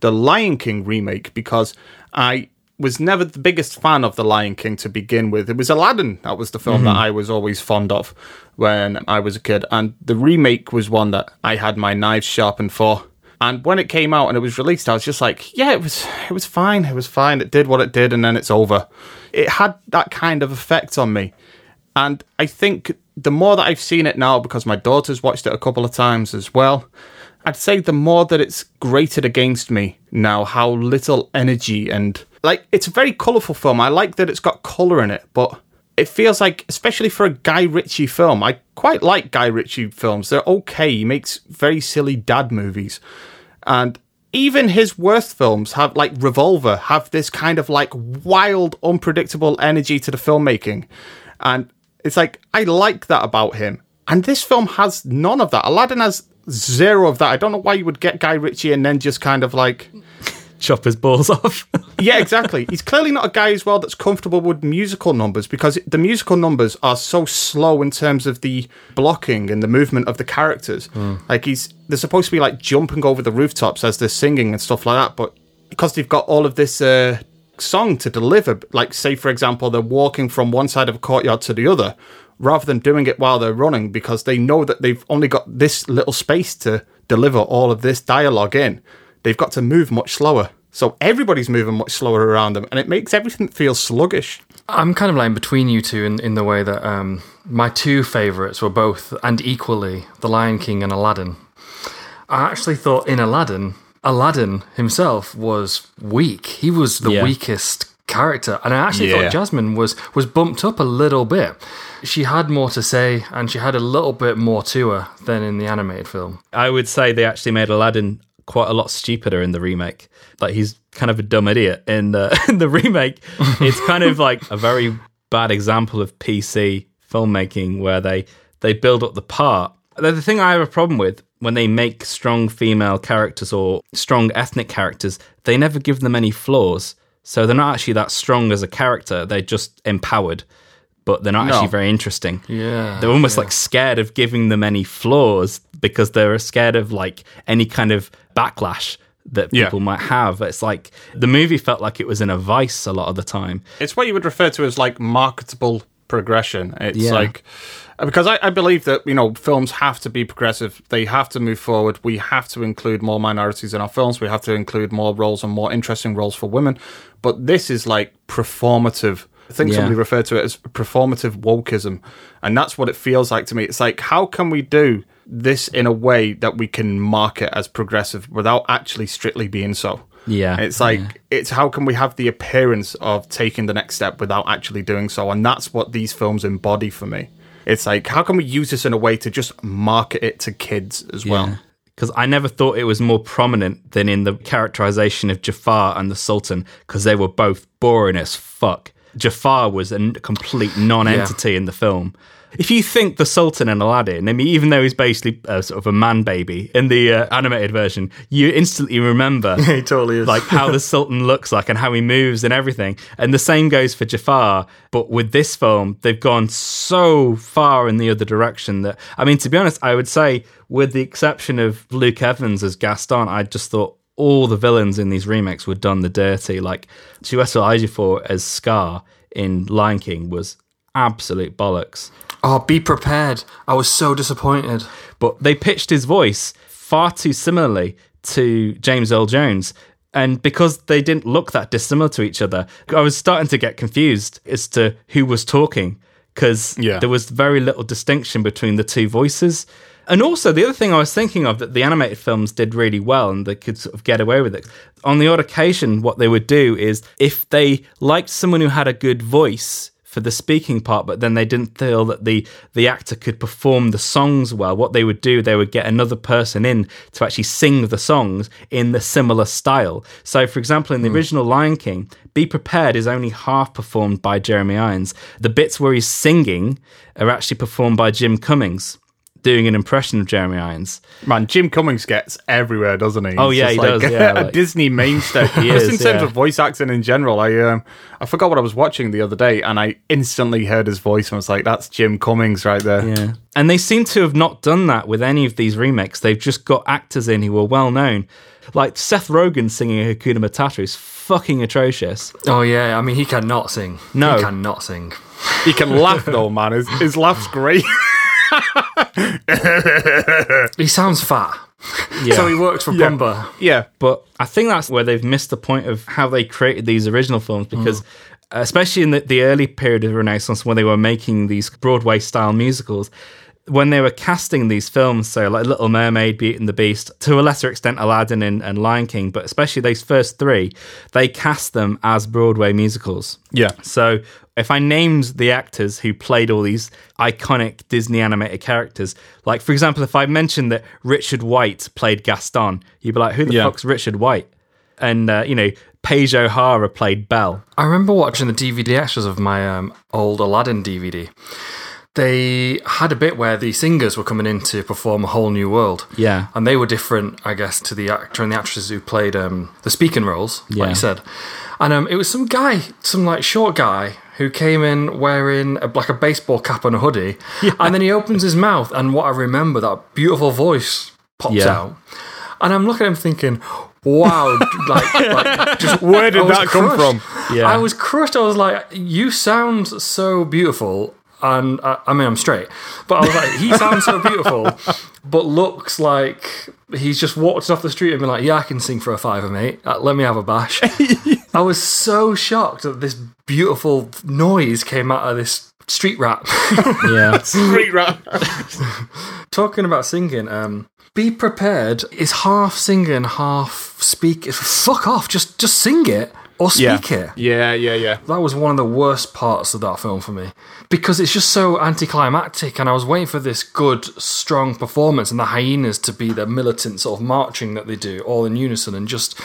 the Lion King remake, because I was never the biggest fan of the Lion King to begin with. It was Aladdin that was the film mm-hmm. that I was always fond of when I was a kid, and the remake was one that I had my knives sharpened for. And when it came out and it was released, I was just like, yeah, it was it was fine. It was fine. It did what it did, and then it's over. It had that kind of effect on me. And I think the more that I've seen it now, because my daughter's watched it a couple of times as well, I'd say the more that it's grated against me now, how little energy and... like, it's a very colourful film. I like that it's got colour in it, but... it feels like, especially for a Guy Ritchie film, I quite like Guy Ritchie films. They're okay. He makes very silly dad movies. And even his worst films have, like Revolver, have this kind of like wild, unpredictable energy to the filmmaking. And it's like, I like that about him. And this film has none of that. Aladdin has zero of that. I don't know why you would get Guy Ritchie and then just kind of like... chop his balls off. Yeah, exactly. He's clearly not a guy as well that's comfortable with musical numbers, because the musical numbers are so slow in terms of the blocking and the movement of the characters. Mm. Like, he's they're supposed to be like jumping over the rooftops as they're singing and stuff like that, but because they've got all of this uh, song to deliver, like say for example they're walking from one side of a courtyard to the other, rather than doing it while they're running, because they know that they've only got this little space to deliver all of this dialogue in. They've got to move much slower. So everybody's moving much slower around them, and it makes everything feel sluggish. I'm kind of like in between you two in, in the way that um, my two favourites were both, and equally, The Lion King and Aladdin. I actually thought in Aladdin, Aladdin himself was weak. He was the yeah. weakest character, and I actually yeah. thought Jasmine was was bumped up a little bit. She had more to say, and she had a little bit more to her than in the animated film. I would say they actually made Aladdin... quite a lot stupider in the remake. Like, he's kind of a dumb idiot in the, in the remake. It's kind of like a very bad example of P C filmmaking, where they, they build up the part. The, the thing I have a problem with, when they make strong female characters or strong ethnic characters, they never give them any flaws. So they're not actually that strong as a character. They're just empowered, but they're not no. actually very interesting. Yeah, they're almost yeah. like scared of giving them any flaws, because they're scared of like any kind of backlash that people yeah. might have. It's like the movie felt like it was in a vice a lot of the time. It's what you would refer to as like marketable progression. It's yeah. like, because I, I believe that, you know, films have to be progressive. They have to move forward. We have to include more minorities in our films. We have to include more roles and more interesting roles for women. But this is like performative. I think yeah. somebody referred to it as performative wokeism, and that's what it feels like to me. It's like, how can we do this in a way that we can market as progressive without actually strictly being so? Yeah. It's like, yeah. it's how can we have the appearance of taking the next step without actually doing so? And that's what these films embody for me. It's like, how can we use this in a way to just market it to kids as yeah. well? Because I never thought it was more prominent than in the characterization of Jafar and the Sultan, because they were both boring as fuck. Jafar was a complete non-entity yeah. in the film. If you think the Sultan in Aladdin, I mean, even though he's basically uh, sort of a man baby in the uh, animated version, you instantly remember he totally is. Like how the Sultan looks like and how he moves and everything. And the same goes for Jafar. But with this film, they've gone so far in the other direction that, I mean, to be honest, I would say with the exception of Luke Evans as Gaston, I just thought all the villains in these remakes were done the dirty. Like Chiwetel Ejiofor as Scar in Lion King was absolute bollocks. Oh, be prepared. I was so disappointed. But they pitched his voice far too similarly to James Earl Jones. And because they didn't look that dissimilar to each other, I was starting to get confused as to who was talking, because yeah. there was very little distinction between the two voices. And also, the other thing I was thinking of that the animated films did really well and they could sort of get away with it, on the odd occasion, what they would do is if they liked someone who had a good voice for the speaking part, but then they didn't feel that the, the actor could perform the songs well, what they would do, they would get another person in to actually sing the songs in the similar style. So, for example, in the mm. original Lion King, Be Prepared is only half performed by Jeremy Irons. The bits where he's singing are actually performed by Jim Cummings. doing an impression of Jeremy Irons. Man, Jim Cummings gets everywhere, doesn't he? Oh, He's yeah, he like, does. Yeah, a like... Disney mainstay. He is, just in terms yeah. of voice acting in general, I um, I forgot what I was watching the other day, and I instantly heard his voice and was like, that's Jim Cummings right there. Yeah. And they seem to have not done that with any of these remakes. They've just got actors in who are well-known. Like, Seth Rogen singing Hakuna Matata is fucking atrocious. Oh, yeah. I mean, he cannot sing. No. He cannot sing. He can laugh, though, man. His, his laugh's great. He sounds fat. Yeah. So he works for yeah. Pumba. Yeah. But I think that's where they've missed the point of how they created these original films, because... Mm. Especially in the, the early period of Renaissance, when they were making these Broadway-style musicals, when they were casting these films, so like Little Mermaid, Beauty and the Beast, to a lesser extent Aladdin and, and Lion King, but especially these first three, they cast them as Broadway musicals. Yeah. So if I named the actors who played all these iconic Disney animated characters, like, for example, if I mentioned that Richard White played Gaston, you'd be like, who the yeah. fuck's Richard White? And, uh, you know... Paige O'Hara played Belle. I remember watching the D V D extras of my um, old Aladdin D V D. They had a bit where the singers were coming in to perform A Whole New World. Yeah. And they were different, I guess, to the actor and the actresses who played um, the speaking roles, yeah. like you said. And um, it was some guy, some like short guy, who came in wearing a, like a baseball cap and a hoodie. Yeah. And then he opens his mouth, and what I remember, that beautiful voice pops yeah. out. And I'm looking at him thinking... Wow, like, like just where did that crushed. come from? Yeah. I was crushed. I was like, you sound so beautiful. And I, I mean, I'm straight, but I was like, he sounds so beautiful, but looks like he's just walked off the street and been like, yeah, I can sing for a fiver, mate. Let me have a bash. I was so shocked that this beautiful noise came out of this street rap. Yeah. Street rap. Talking about singing, um, Be Prepared is half singing, half speak. Fuck off. Just just sing it or speak yeah. it. Yeah, yeah, yeah. That was one of the worst parts of that film for me, because it's just so anticlimactic, and I was waiting for this good, strong performance and the hyenas to be the militant sort of marching that they do, all in unison, and just...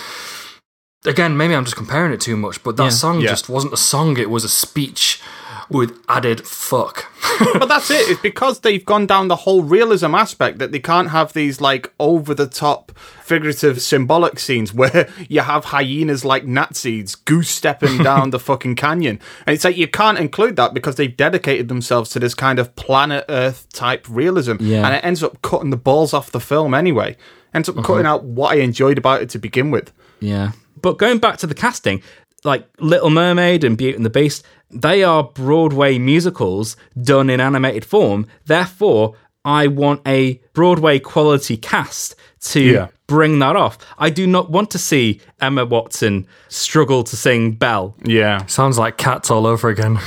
Again, maybe I'm just comparing it too much, but that yeah. song yeah. just wasn't a song. It was a speech with added fuck. But that's it. It's because they've gone down the whole realism aspect that they can't have these, like, over-the-top figurative symbolic scenes where you have hyenas like Nazis goose-stepping down the fucking canyon. And it's like, you can't include that because they've dedicated themselves to this kind of planet Earth-type realism. Yeah. And it ends up cutting the balls off the film anyway. It ends up uh-huh. cutting out what I enjoyed about it to begin with. Yeah. But going back to the casting... Like Little Mermaid and Beauty and the Beast, they are Broadway musicals done in animated form. Therefore, I want a Broadway quality cast to yeah. bring that off. I do not want to see Emma Watson struggle to sing Belle. Yeah. Sounds like Cats all over again.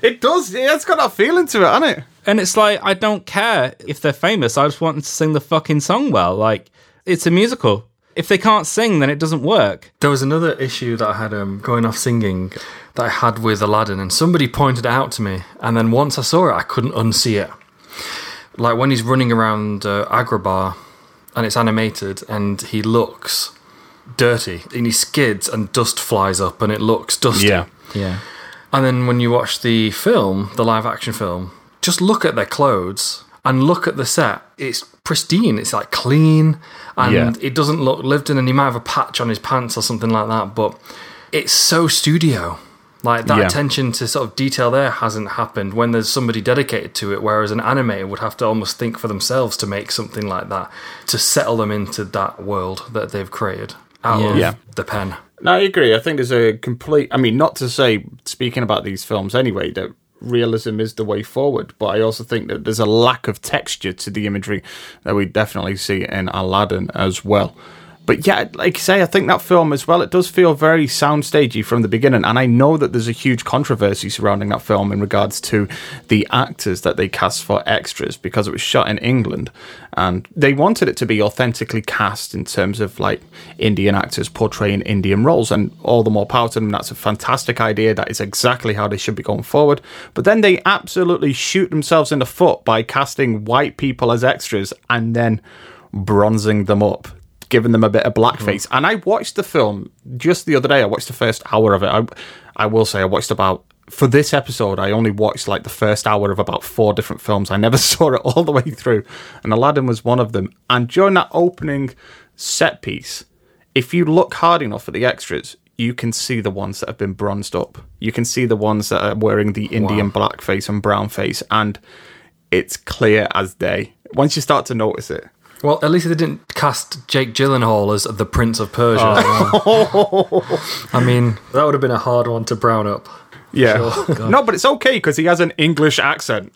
It does. Yeah, it's got that feeling to it, hasn't it? And it's like, I don't care if they're famous. I just want them to sing the fucking song well. Like, it's a musical. If they can't sing, then it doesn't work. There was another issue that I had um, going off singing that I had with Aladdin, and somebody pointed it out to me, and then once I saw it, I couldn't unsee it. Like when he's running around uh, Agrabah, and it's animated, and he looks dirty, and he skids, and dust flies up, and it looks dusty. Yeah, yeah. And then when you watch the film, the live-action film, just look at their clothes... And look at the set. It's pristine. It's like clean. And yeah. it doesn't look lived in. And he might have a patch on his pants or something like that. But it's so studio. Like that yeah. attention to sort of detail there hasn't happened when there's somebody dedicated to it. Whereas an animator would have to almost think for themselves to make something like that. To settle them into that world that they've created out yeah. of yeah. the pen. No, I agree. I think there's a complete... I mean, not to say, speaking about these films anyway, that... realism is the way forward, but I also think that there's a lack of texture to the imagery that we definitely see in Aladdin as well. But yeah, like I say, I think that film as well, it does feel very soundstagey from the beginning, and I know that there's a huge controversy surrounding that film in regards to the actors that they cast for extras, because it was shot in England, and they wanted it to be authentically cast in terms of, like, Indian actors portraying Indian roles, and all the more power to them. That's a fantastic idea. That is exactly how they should be going forward. But then they absolutely shoot themselves in the foot by casting white people as extras and then bronzing them up, giving them a bit of blackface. Mm. And I watched the film just the other day. I watched the first hour of it. I, I will say I watched about for this episode, I only watched like the first hour of about four different films. I never saw it all the way through, and Aladdin was one of them. And during that opening set piece, if you look hard enough at the extras, you can see the ones that have been bronzed up. You can see the ones that are wearing the Indian wow. blackface and brownface, and it's clear as day once you start to notice it. Well, at least they didn't cast Jake Gyllenhaal as the Prince of Persia. Oh. I mean, that would have been a hard one to brown up. Yeah. Sure. No, but it's okay because he has an English accent.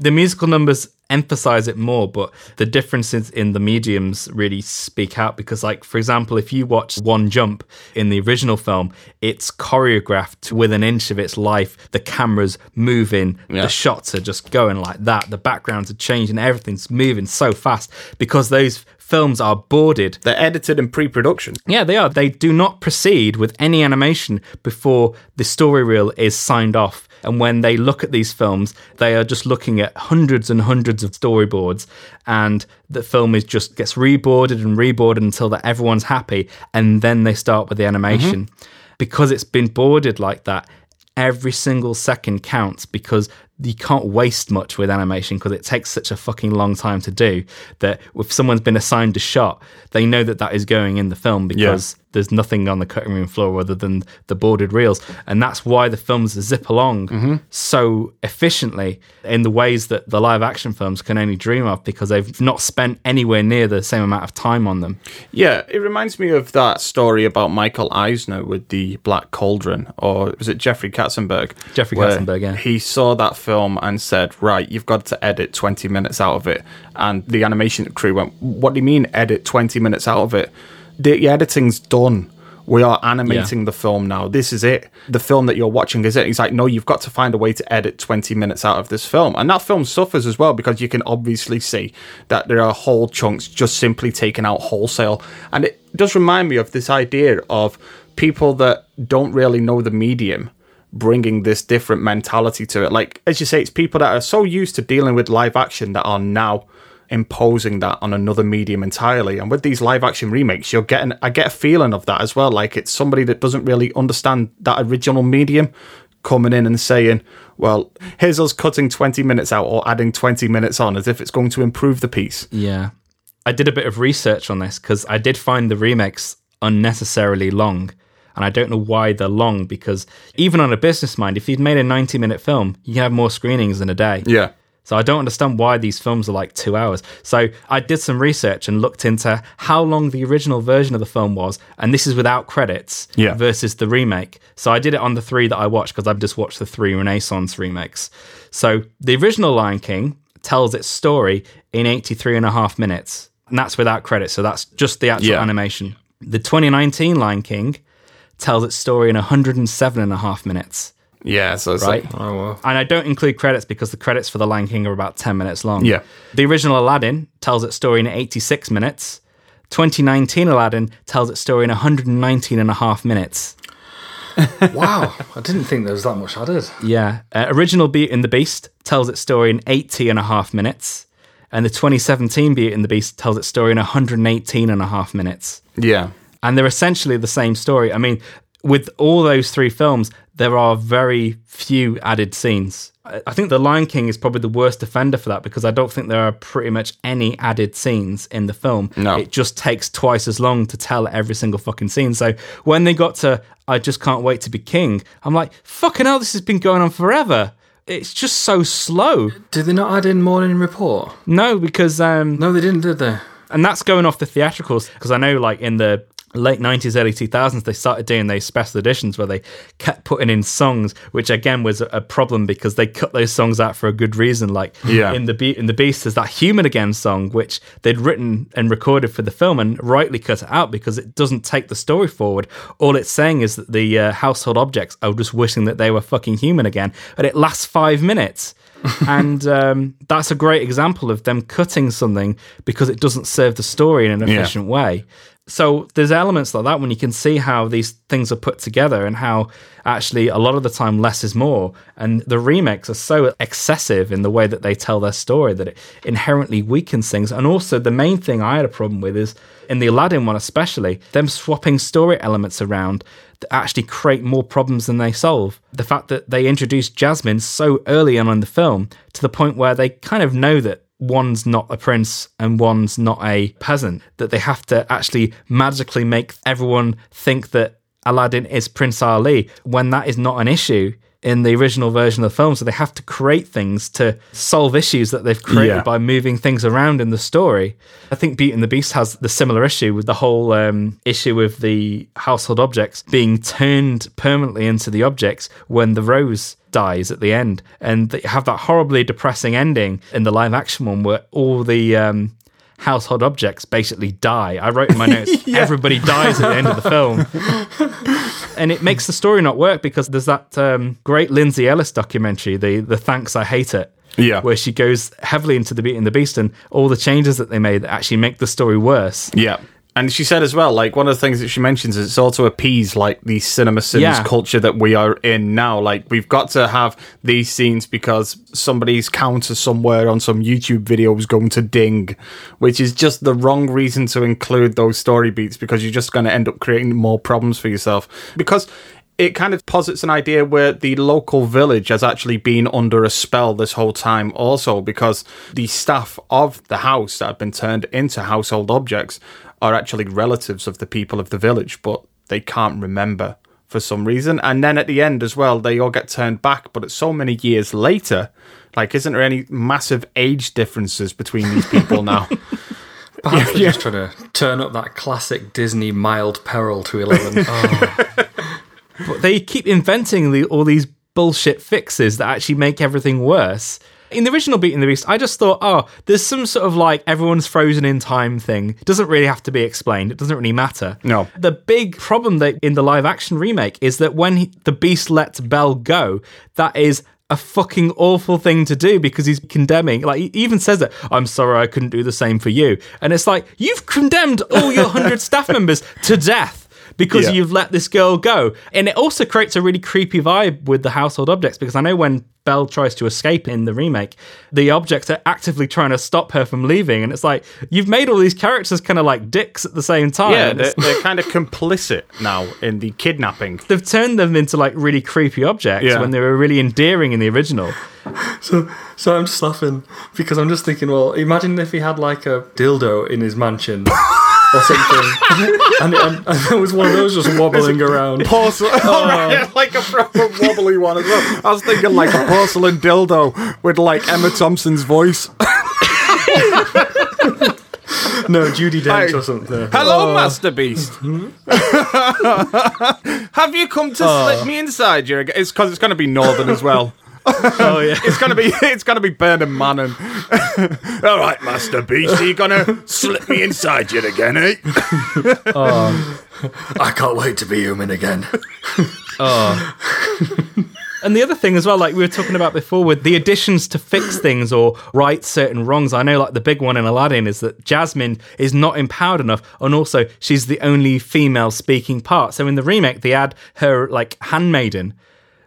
The musical numbers emphasize it more, but the differences in the mediums really speak out because, like, for example, if you watch One Jump in the original film, it's choreographed with an inch of its life. The camera's moving, yeah. the shots are just going like that, the backgrounds are changing, everything's moving so fast because those films are boarded. They're edited in pre-production. Yeah, they are. They do not proceed with any animation before the story reel is signed off. And when they look at these films, they are just looking at hundreds and hundreds of storyboards, and the film is just gets reboarded and reboarded until that everyone's happy, and then they start with the animation. Mm-hmm. Because it's been boarded like that, every single second counts because you can't waste much with animation because it takes such a fucking long time to do that. If someone's been assigned a shot, they know that that is going in the film because yeah. there's nothing on the cutting room floor other than the boarded reels. And that's why the films zip along mm-hmm. so efficiently in the ways that the live action films can only dream of because they've not spent anywhere near the same amount of time on them. Yeah, it reminds me of that story about Michael Eisner with the Black Cauldron, or was it Jeffrey Katzenberg? Jeffrey Katzenberg, yeah. He saw that film film and said, right, you've got to edit twenty minutes out of it. And the animation crew went, what do you mean edit twenty minutes out of it? The editing's done. We are animating yeah. the film now. This is it. The film that you're watching is it. He's like, no, you've got to find a way to edit twenty minutes out of this film. And that film suffers as well because you can obviously see that there are whole chunks just simply taken out wholesale. And it does remind me of this idea of people that don't really know the medium bringing this different mentality to it. Like, as you say, it's people that are so used to dealing with live action that are now imposing that on another medium entirely. And with these live action remakes, you're getting, I get a feeling of that as well. Like, it's somebody that doesn't really understand that original medium coming in and saying, well, here's us cutting twenty minutes out or adding twenty minutes on as if it's going to improve the piece. Yeah. I did a bit of research on this because I did find the remakes unnecessarily long. And I don't know why they're long, because even on a business mind, if you'd made a ninety-minute film, you can have more screenings in a day. Yeah. So I don't understand why these films are like two hours. So I did some research and looked into how long the original version of the film was, and this is without credits yeah. versus the remake. So I did it on the three that I watched, because I've just watched the three Renaissance remakes. So the original Lion King tells its story in eighty-three and a half minutes, and that's without credits, so that's just the actual yeah. animation. The twenty nineteen Lion King tells its story in one hundred seven and a half minutes. Yeah, so it's right? like... Oh, wow. And I don't include credits because the credits for The Lion King are about ten minutes long. Yeah. The original Aladdin tells its story in eighty-six minutes. twenty nineteen Aladdin tells its story in one hundred nineteen and a half minutes. Wow, I didn't think there was that much added. Yeah. Uh, original Beauty and the Beast tells its story in eighty and a half minutes. And the twenty seventeen Beauty and the Beast tells its story in one hundred eighteen and a half minutes. Yeah. And they're essentially the same story. I mean, with all those three films, there are very few added scenes. I think The Lion King is probably the worst offender for that because I don't think there are pretty much any added scenes in the film. No. It just takes twice as long to tell every single fucking scene. So when they got to I Just Can't Wait to Be King, I'm like, fucking hell, this has been going on forever. It's just so slow. Did they not add in Morning Report? No, because... Um, no, they didn't, did they? And that's going off the theatricals because I know like in the... late nineties, early two thousands, they started doing those special editions where they kept putting in songs, which again was a problem because they cut those songs out for a good reason. Like yeah. in the Be- in the Beast, there's that Human Again song, which they'd written and recorded for the film and rightly cut it out because it doesn't take the story forward. All it's saying is that the uh, household objects are just wishing that they were fucking human again, but it lasts five minutes. And um, that's a great example of them cutting something because it doesn't serve the story in an efficient yeah. way. So there's elements like that when you can see how these things are put together and how actually a lot of the time less is more. And the remakes are so excessive in the way that they tell their story that it inherently weakens things. And also the main thing I had a problem with is in the Aladdin one especially, them swapping story elements around that actually create more problems than they solve. The fact that they introduced Jasmine so early on in the film to the point where they kind of know that one's not a prince and one's not a peasant, that they have to actually magically make everyone think that Aladdin is Prince Ali when that is not an issue in the original version of the film. So they have to create things to solve issues that they've created yeah. by moving things around in the story. I think Beauty and the Beast has the similar issue with the whole um, issue with the household objects being turned permanently into the objects when the rose dies at the end. And they have that horribly depressing ending in the live action one where all the um, household objects basically die. I wrote in my notes, yeah. everybody dies at the end of the film. And it makes the story not work because there's that um, great Lindsay Ellis documentary, the the Thanks I Hate It, yeah. where she goes heavily into the Beauty and the Beast and all the changes that they made that actually make the story worse. Yeah. And she said as well, like, one of the things that she mentions is it's also appease, like, the cinema sins yeah. culture that we are in now. Like, we've got to have these scenes because somebody's counter somewhere on some YouTube video is going to ding, which is just the wrong reason to include those story beats because you're just going to end up creating more problems for yourself. Because it kind of posits an idea where the local village has actually been under a spell this whole time also because the staff of the house that have been turned into household objects are actually relatives of the people of the village, but they can't remember for some reason. And then at the end as well, they all get turned back, but it's so many years later. Like, isn't there any massive age differences between these people now? Perhaps yeah, they're yeah. just trying to turn up that classic Disney mild peril to eleven. Oh. But they keep inventing the, all these bullshit fixes that actually make everything worse. In the original Beauty and the Beast, I just thought, oh, there's some sort of like everyone's frozen in time thing. It doesn't really have to be explained. It doesn't really matter. No. The big problem that in the live action remake is that when he, the Beast lets Belle go, that is a fucking awful thing to do because he's condemning. Like, he even says that, I'm sorry I couldn't do the same for you. And it's like, you've condemned all your one hundred staff members to death. Because yeah. you've let this girl go. And it also creates a really creepy vibe with the household objects, because I know when Belle tries to escape in the remake, the objects are actively trying to stop her from leaving. And it's like, you've made all these characters kind of like dicks at the same time. Yeah, they're, they're kind of complicit now in the kidnapping. They've turned them into like really creepy objects yeah. when they were really endearing in the original. So so I'm just laughing because I'm just thinking, well, imagine if he had like a dildo in his mansion. Or something, and, and, and there was one of those just wobbling around. Porcelain, oh, right, like a proper wobbly one as well. I was thinking like a porcelain dildo with like Emma Thompson's voice. No, Judi Dench or something. Hello, oh. Master Beast. Have you come to oh. slip me inside you again? It's because it's going to be Northern as well. Oh yeah, it's gonna be it's gonna be Bernard Manon. All right, Master Beast, are you gonna slip me inside yet again, eh? Oh. I can't wait to be human again. Oh. And the other thing as well, like we were talking about before with the additions to fix things or right certain wrongs. I know like the big one in Aladdin is that Jasmine is not empowered enough, and also she's the only female speaking part. So in the remake they add her like handmaiden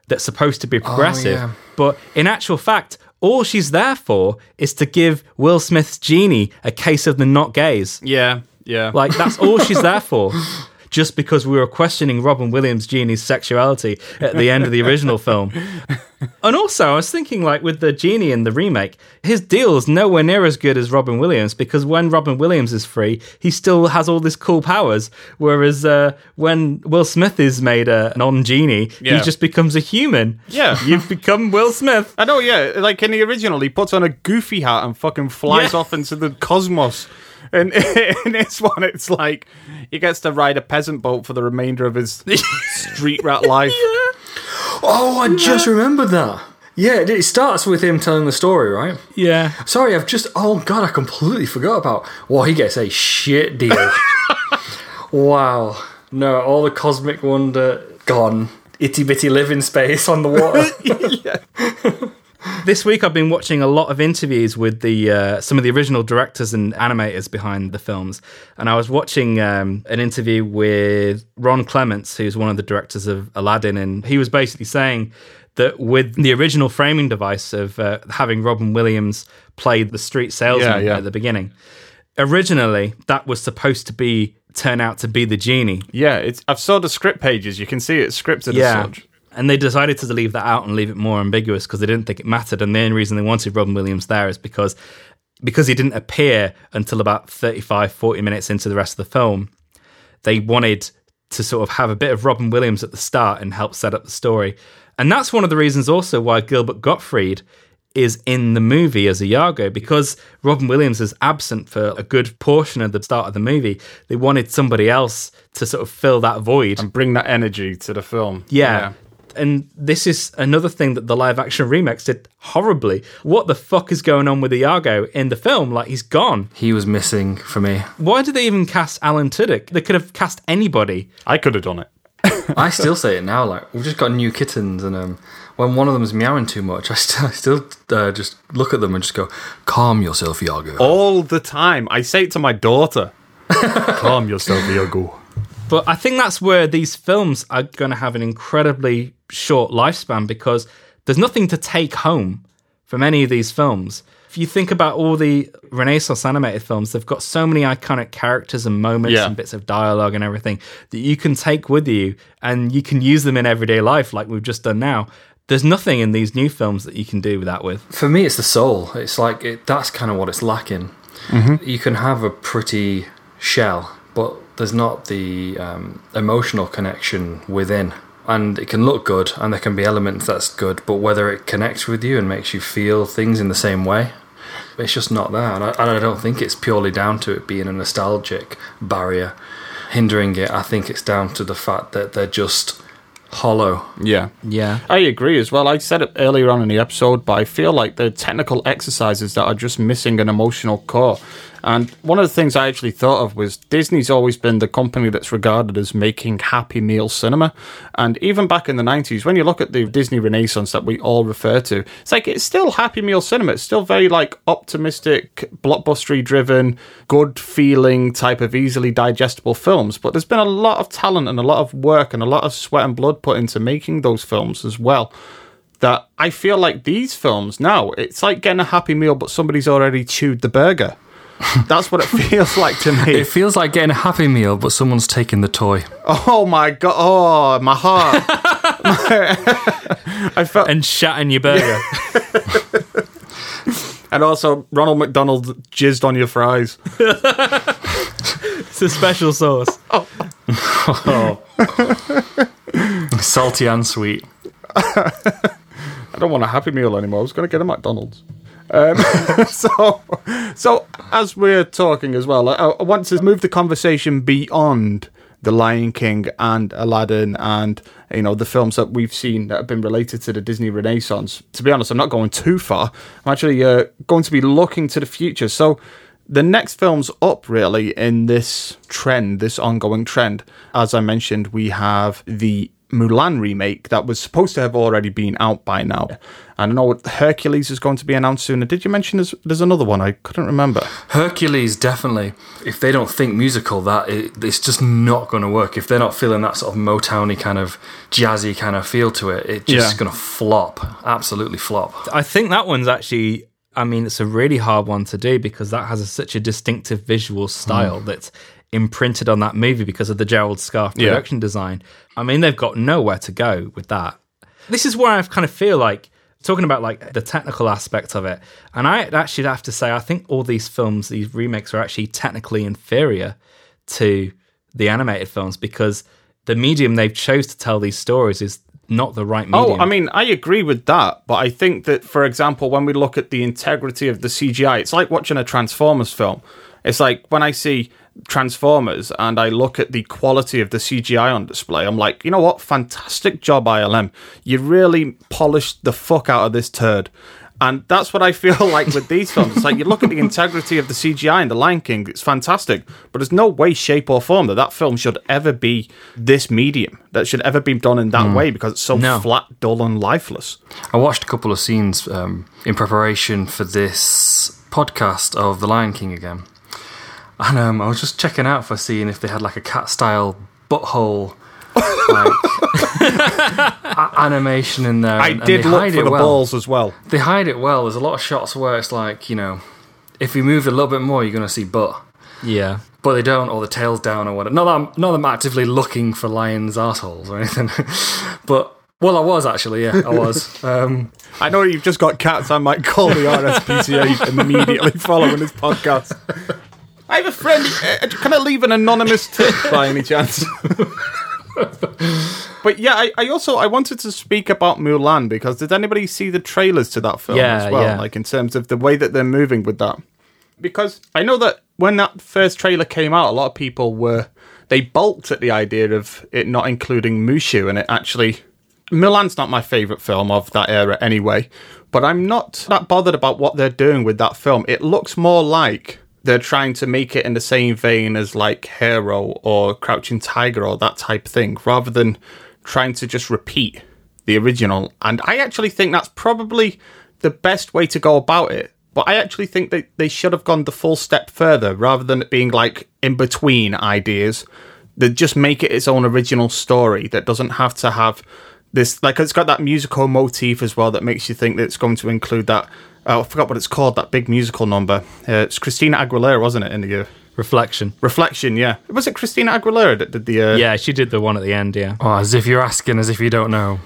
that's supposed to be progressive, oh, yeah. but in actual fact, all she's there for is to give Will Smith's genie a case of the not gays. Yeah, yeah. Like, that's all she's there for. Just because we were questioning Robin Williams' genie's sexuality at the end of the original film. And also, I was thinking, like, with the genie in the remake, his deal is nowhere near as good as Robin Williams, because when Robin Williams is free, he still has all this cool powers, whereas uh, when Will Smith is made a non-genie, yeah. he just becomes a human. Yeah. You've become Will Smith. I know, yeah. Like, in the original, he puts on a goofy hat and fucking flies yeah. off into the cosmos. And in this one, it's like he gets to ride a peasant boat for the remainder of his street rat life. Yeah. Oh, I yeah. just remembered that. Yeah, it starts with him telling the story, right? Yeah. Sorry, I've just... Oh, God, I completely forgot about... Well, he gets a shit deal. Wow. No, all the cosmic wonder gone. Itty-bitty living space on the water. Yeah. This week I've been watching a lot of interviews with the uh, some of the original directors and animators behind the films, and I was watching um, an interview with Ron Clements, who's one of the directors of Aladdin, and he was basically saying that with the original framing device of uh, having Robin Williams play the street salesman yeah, yeah. at the beginning, originally that was supposed to be turn out to be the genie. Yeah, it's, I've saw the script pages. You can see it's scripted yeah. as such. And they decided to leave that out and leave it more ambiguous because they didn't think it mattered. And the only reason they wanted Robin Williams there is because because he didn't appear until about thirty-five, forty minutes into the rest of the film. They wanted to sort of have a bit of Robin Williams at the start and help set up the story. And that's one of the reasons also why Gilbert Gottfried is in the movie as Iago, because Robin Williams is absent for a good portion of the start of the movie. They wanted somebody else to sort of fill that void. And bring that energy to the film. Yeah. yeah. And this is another thing that the live-action remakes did horribly. What the fuck is going on with Iago in the film? Like, he's gone. He was missing for me. Why did they even cast Alan Tudyk? They could have cast anybody. I could have done it. I still say it now, like, we've just got new kittens, and um, when one of them is meowing too much, I still, I still uh, just look at them and just go, calm yourself, Iago. All the time. I say it to my daughter. Calm yourself, Iago. But I think that's where these films are going to have an incredibly short lifespan, because there's nothing to take home from any of these films. If you think about all the Renaissance animated films, they've got so many iconic characters and moments yeah. and bits of dialogue and everything that you can take with you, and you can use them in everyday life like we've just done now. There's nothing in these new films that you can do that with. For me, it's the soul. It's like it, that's kind of what it's lacking. Mm-hmm. You can have a pretty shell, but there's not the um, emotional connection within. And it can look good, and there can be elements that's good, but whether it connects with you and makes you feel things in the same way, it's just not there. And I, and I don't think it's purely down to it being a nostalgic barrier hindering it. I think it's down to the fact that they're just hollow. Yeah. Yeah. I agree as well. I said it earlier on in the episode, but I feel like they're technical exercises that are just missing an emotional core. And one of the things I actually thought of was Disney's always been the company that's regarded as making Happy Meal cinema. And even back in the nineties, when you look at the Disney Renaissance that we all refer to, it's like it's still Happy Meal cinema. It's still very like optimistic, blockbustery driven, good feeling type of easily digestible films. But there's been a lot of talent and a lot of work and a lot of sweat and blood put into making those films as well. That I feel like these films now, it's like getting a Happy Meal, but somebody's already chewed the burger. That's what it feels like to me. It feels like getting a Happy Meal, but someone's taking the toy. Oh my god! Oh, my heart! I felt and shat in your burger. And also, Ronald McDonald jizzed on your fries. It's a special sauce. Oh. Oh. Salty and sweet. I don't want a Happy Meal anymore. I was going to get a McDonald's. Um, so, so as we're talking as well, I, I want to move the conversation beyond The Lion King and Aladdin and, you know, the films that we've seen that have been related to the Disney Renaissance. To be honest, I'm not going too far. I'm actually uh, going to be looking to the future. So the next films up, really, in this trend, this ongoing trend, as I mentioned, we have the Mulan remake that was supposed to have already been out by now. And I know Hercules is going to be announced sooner. Did you mention there's, there's another one? I couldn't remember. Hercules, definitely. If they don't think musical, that it, it's just not going to work. If they're not feeling that sort of Motown-y kind of jazzy kind of feel to it, it's just yeah. going to flop. Absolutely flop. I think that one's actually, I mean, it's a really hard one to do because that has a, such a distinctive visual style mm. that's imprinted on that movie because of the Gerald Scarfe production yeah. design. I mean, they've got nowhere to go with that. This is where I kind of feel like, talking about like the technical aspect of it, and I actually have to say, I think all these films, these remakes, are actually technically inferior to the animated films because the medium they've chose to tell these stories is not the right medium. Oh, I mean, I agree with that, but I think that, for example, when we look at the integrity of the C G I, it's like watching a Transformers film. It's like when I see Transformers and I look at the quality of the C G I on display, I'm like, you know what? Fantastic job, I L M. You really polished the fuck out of this turd. And that's what I feel like with these films. It's like you look at the integrity of the C G I in The Lion King, it's fantastic, but there's no way, shape or form that that film should ever be this medium, that should ever be done in that mm. way, because it's so no. flat, dull and lifeless. I watched a couple of scenes um, in preparation for this podcast of The Lion King again, and um, I was just checking out for seeing if they had like a cat-style butthole like animation in there. I and, did and look for the well. balls as well. They hide it well. There's a lot of shots where it's like, you know, if you move a little bit more, you're going to see butt. Yeah. But they don't, or the tail's down or whatever. Not that I'm, not that I'm actively looking for lions' arseholes or anything. But, well, I was actually, yeah, I was. Um, I know you've just got cats. I might call the R S P C A immediately following this podcast. I have a friend. Can I leave an anonymous tip by any chance? But yeah, I, I also I wanted to speak about Mulan, because did anybody see the trailers to that film yeah, as well? Yeah. Like in terms of the way that they're moving with that, because I know that when that first trailer came out, a lot of people were they balked at the idea of it not including Mushu, and it actually Mulan's not my favourite film of that era anyway. But I'm not that bothered about what they're doing with that film. It looks more like they're trying to make it in the same vein as like Hero or Crouching Tiger or that type of thing, rather than trying to just repeat the original. And I actually think that's probably the best way to go about it. But I actually think that they should have gone the full step further, rather than it being like in between ideas. They just make it its own original story that doesn't have to have this, like it's got that musical motif as well that makes you think that it's going to include that. Oh, I forgot what it's called, that big musical number. Uh, it's Christina Aguilera, wasn't it, in the... Uh, Reflection. Reflection, yeah. Was it Christina Aguilera that did the... Uh... Yeah, she did the one at the end, yeah. Oh, as if you're asking, as if you don't know.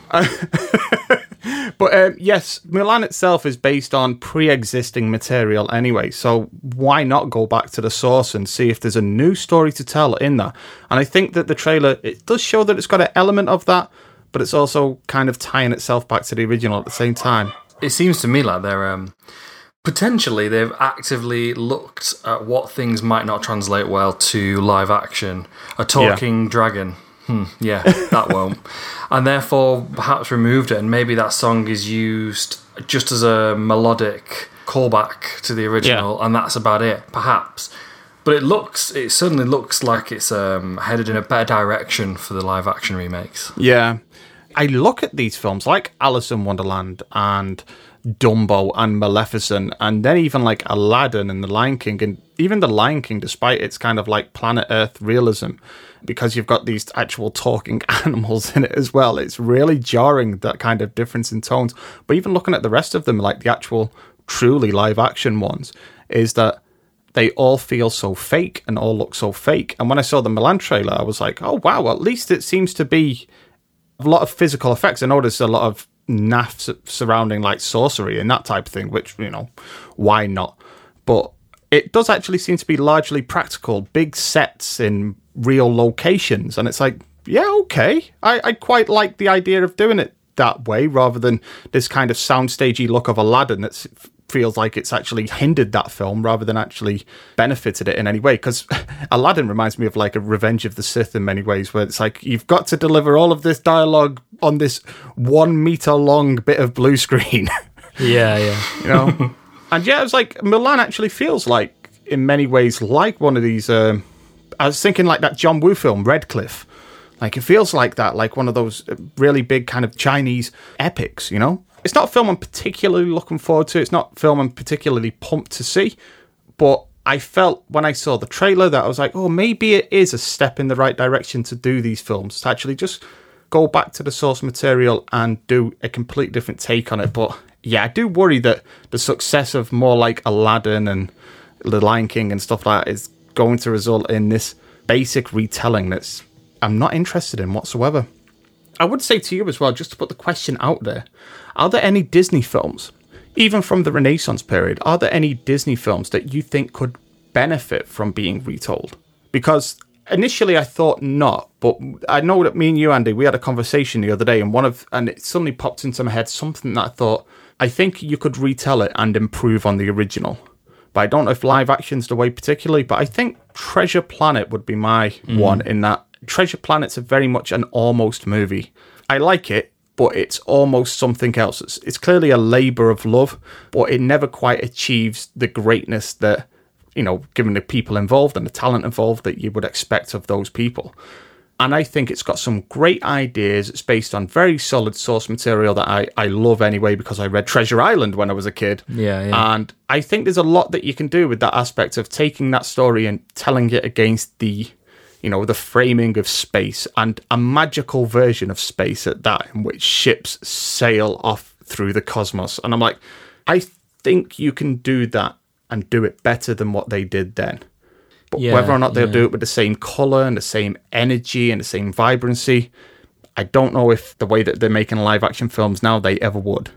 But, um, yes, Mulan itself is based on pre-existing material anyway, so why not go back to the source and see if there's a new story to tell in that? And I think that the trailer, it does show that it's got an element of that, but it's also kind of tying itself back to the original at the same time. It seems to me like they're um, potentially they've actively looked at what things might not translate well to live action. A talking yeah. dragon, hmm, yeah, that won't, and therefore perhaps removed it. And maybe that song is used just as a melodic callback to the original, yeah. and that's about it, perhaps. But it looks, it certainly looks like it's um, headed in a better direction for the live action remakes. Yeah. I look at these films like Alice in Wonderland and Dumbo and Maleficent, and then even like Aladdin and The Lion King, and even The Lion King, despite its kind of like planet Earth realism, because you've got these actual talking animals in it as well. It's really jarring, that kind of difference in tones. But even looking at the rest of them, like the actual truly live action ones, is that they all feel so fake and all look so fake. And when I saw the Mulan trailer, I was like, oh wow, at least it seems to be a lot of physical effects. I know there's a lot of naff surrounding like sorcery and that type of thing, which, you know, why not? But it does actually seem to be largely practical, big sets in real locations. And it's like, yeah, okay. I, I quite like the idea of doing it that way, rather than this kind of soundstagey look of Aladdin that feels like it's actually hindered that film rather than actually benefited it in any way. Because Aladdin reminds me of like a Revenge of the Sith in many ways, where it's like you've got to deliver all of this dialogue on this one meter long bit of blue screen. Yeah, yeah. You know? And yeah, it was like Mulan actually feels like in many ways like one of these. Um, I was thinking like that John Woo film, Redcliffe. Like it feels like that, like one of those really big kind of Chinese epics, you know? It's not a film I'm particularly looking forward to. It's not a film I'm particularly pumped to see. But I felt when I saw the trailer that I was like, oh, maybe it is a step in the right direction to do these films, to actually just go back to the source material and do a complete different take on it. But yeah, I do worry that the success of more like Aladdin and The Lion King and stuff like that is going to result in this basic retelling that's I'm not interested in whatsoever. I would say to you as well, just to put the question out there, are there any Disney films, even from the Renaissance period, are there any Disney films that you think could benefit from being retold? Because initially I thought not, but I know that me and you, Andy, we had a conversation the other day, and one of and it suddenly popped into my head something that I thought, I think you could retell it and improve on the original. But I don't know if live action's the way particularly, but I think Treasure Planet would be my mm. one in that. Treasure Planet's a very much an almost movie. I like it. but it's almost something else. It's, it's clearly a labour of love, but it never quite achieves the greatness that, you know, given the people involved and the talent involved, that you would expect of those people. And I think it's got some great ideas. It's based on very solid source material that I, I love anyway, because I read Treasure Island when I was a kid. Yeah, yeah. And I think there's a lot that you can do with that aspect of taking that story and telling it against the, you know, the framing of space, and a magical version of space at that, in which ships sail off through the cosmos. And I'm like, I think you can do that and do it better than what they did then. But yeah, whether or not they'll yeah. do it with the same colour and the same energy and the same vibrancy, I don't know if the way that they're making live-action films now, they ever would.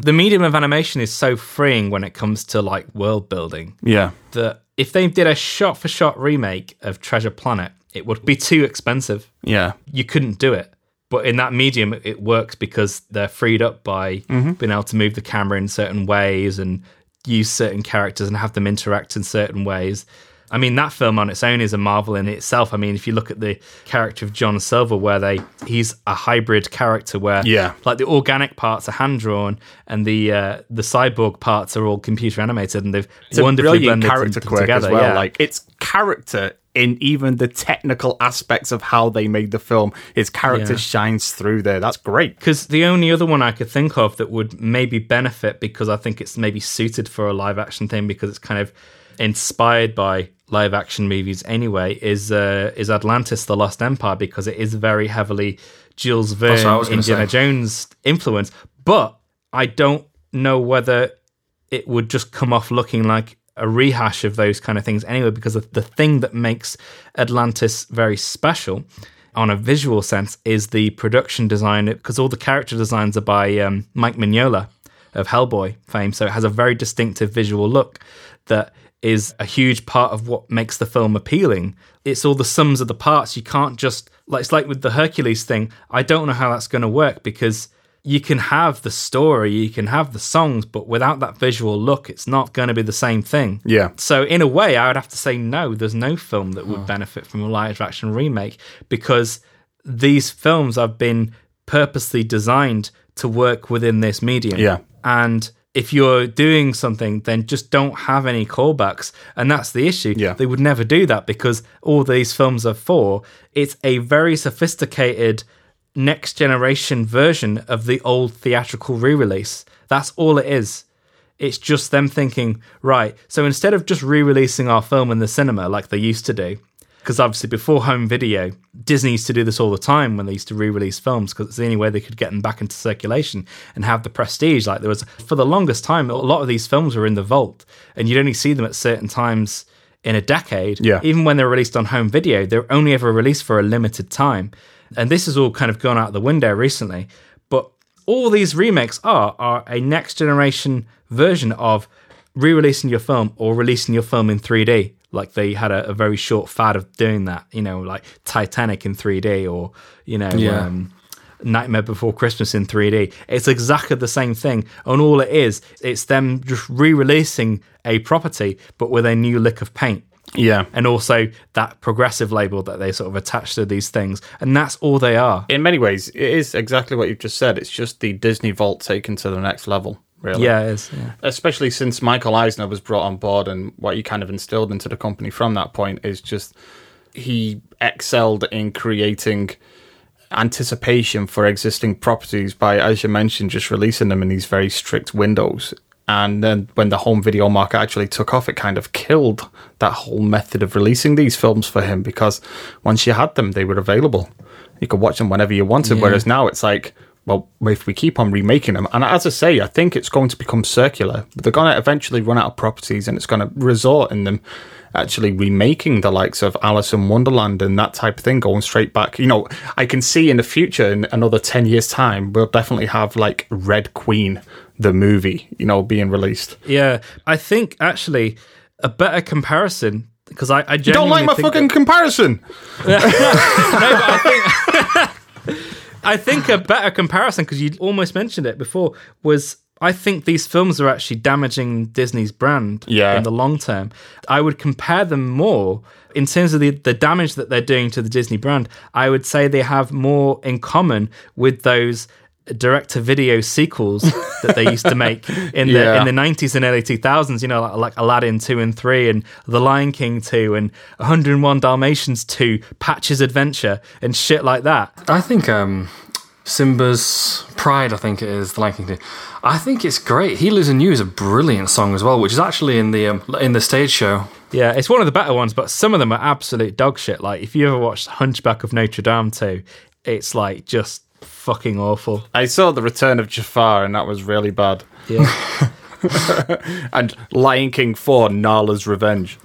The medium of animation is so freeing when it comes to, like, world-building. Yeah. That if they did a shot-for-shot remake of Treasure Planet, it would be too expensive. Yeah. You couldn't do it. But in that medium, it works because they're freed up by mm-hmm. being able to move the camera in certain ways and use certain characters and have them interact in certain ways. I mean, that film on its own is a marvel in itself. I mean, if you look at the character of John Silver, where they he's a hybrid character where yeah. like the organic parts are hand-drawn and the uh, the cyborg parts are all computer animated, and they've it's wonderfully blended character them, them together. As well. Yeah. Like, it's character in even the technical aspects of how they made the film. His character yeah. shines through there. That's great. Because the only other one I could think of that would maybe benefit, because I think it's maybe suited for a live-action thing because it's kind of inspired by live action movies anyway, is uh, is Atlantis: The Lost Empire, because it is very heavily Jules Verne, Indiana say. Jones influence. But I don't know whether it would just come off looking like a rehash of those kind of things anyway, because the thing that makes Atlantis very special on a visual sense is the production design, because all the character designs are by um, Mike Mignola of Hellboy fame, so it has a very distinctive visual look that is a huge part of what makes the film appealing. It's all the sums of the parts. You can't just, like, it's like with the Hercules thing. I don't know how that's going to work, because you can have the story, you can have the songs, but without that visual look, it's not going to be the same thing. Yeah. So in a way, I would have to say no, there's no film that would oh. benefit from a live action remake, because these films have been purposely designed to work within this medium. Yeah. And if you're doing something, then just don't have any callbacks. And that's the issue. Yeah. They would never do that, because all these films are for, it's a very sophisticated next generation version of the old theatrical re-release. That's all it is. It's just them thinking, right, so instead of just re-releasing our film in the cinema like they used to do, because obviously before home video, Disney used to do this all the time when they used to re-release films, because it's the only way they could get them back into circulation and have the prestige. Like, there was, for the longest time, a lot of these films were in the vault, and you'd only see them at certain times in a decade. Yeah. Even when they're released on home video, they're only ever released for a limited time. And this has all kind of gone out the window recently. But all these remakes are, are a next generation version of re-releasing your film, or releasing your film in three D. Like, they had a, a very short fad of doing that, you know, like Titanic in three D, or, you know, yeah. um, Nightmare Before Christmas in three D. It's exactly the same thing. And all it is, it's them just re-releasing a property, but with a new lick of paint. Yeah. And also that progressive label that they sort of attach to these things. And that's all they are. In many ways, it is exactly what you've just said. It's just the Disney vault taken to the next level. Really. Yeah, it is. Yeah. Especially since Michael Eisner was brought on board, and what he kind of instilled into the company from that point is just he excelled in creating anticipation for existing properties by, as you mentioned, just releasing them in these very strict windows. And then when the home video market actually took off, it kind of killed that whole method of releasing these films for him, because once you had them, they were available. You could watch them whenever you wanted, yeah. whereas now it's like, well, if we keep on remaking them, and as I say, I think it's going to become circular. They're going to eventually run out of properties, and it's going to result in them actually remaking the likes of Alice in Wonderland and that type of thing, going straight back. You know, I can see in the future, in another ten years' time, we'll definitely have, like, Red Queen, the movie, you know, being released. Yeah, I think, actually, a better comparison, because I, I genuinely you don't like my fucking that... comparison! No, but I think... I think a better comparison, because you almost mentioned it before, was I think these films are actually damaging Disney's brand yeah. in the long term. I would compare them more in terms of the, the damage that they're doing to the Disney brand. I would say they have more in common with those direct-to-video sequels that they used to make in the yeah. in the nineties and early two thousands, you know, like, like Aladdin two and three and The Lion King two and one oh one Dalmatians two, Patch's Adventure and shit like that. I think um, Simba's Pride, I think it is, The Lion King two. I think it's great. He Lives in You is a brilliant song as well, which is actually in the um, in the stage show. Yeah, it's one of the better ones, but some of them are absolute dog shit. Like, if you ever watched Hunchback of Notre Dame two, it's like just fucking awful. I saw The Return of Jafar and that was really bad. Yeah. And Lion King four, Nala's Revenge.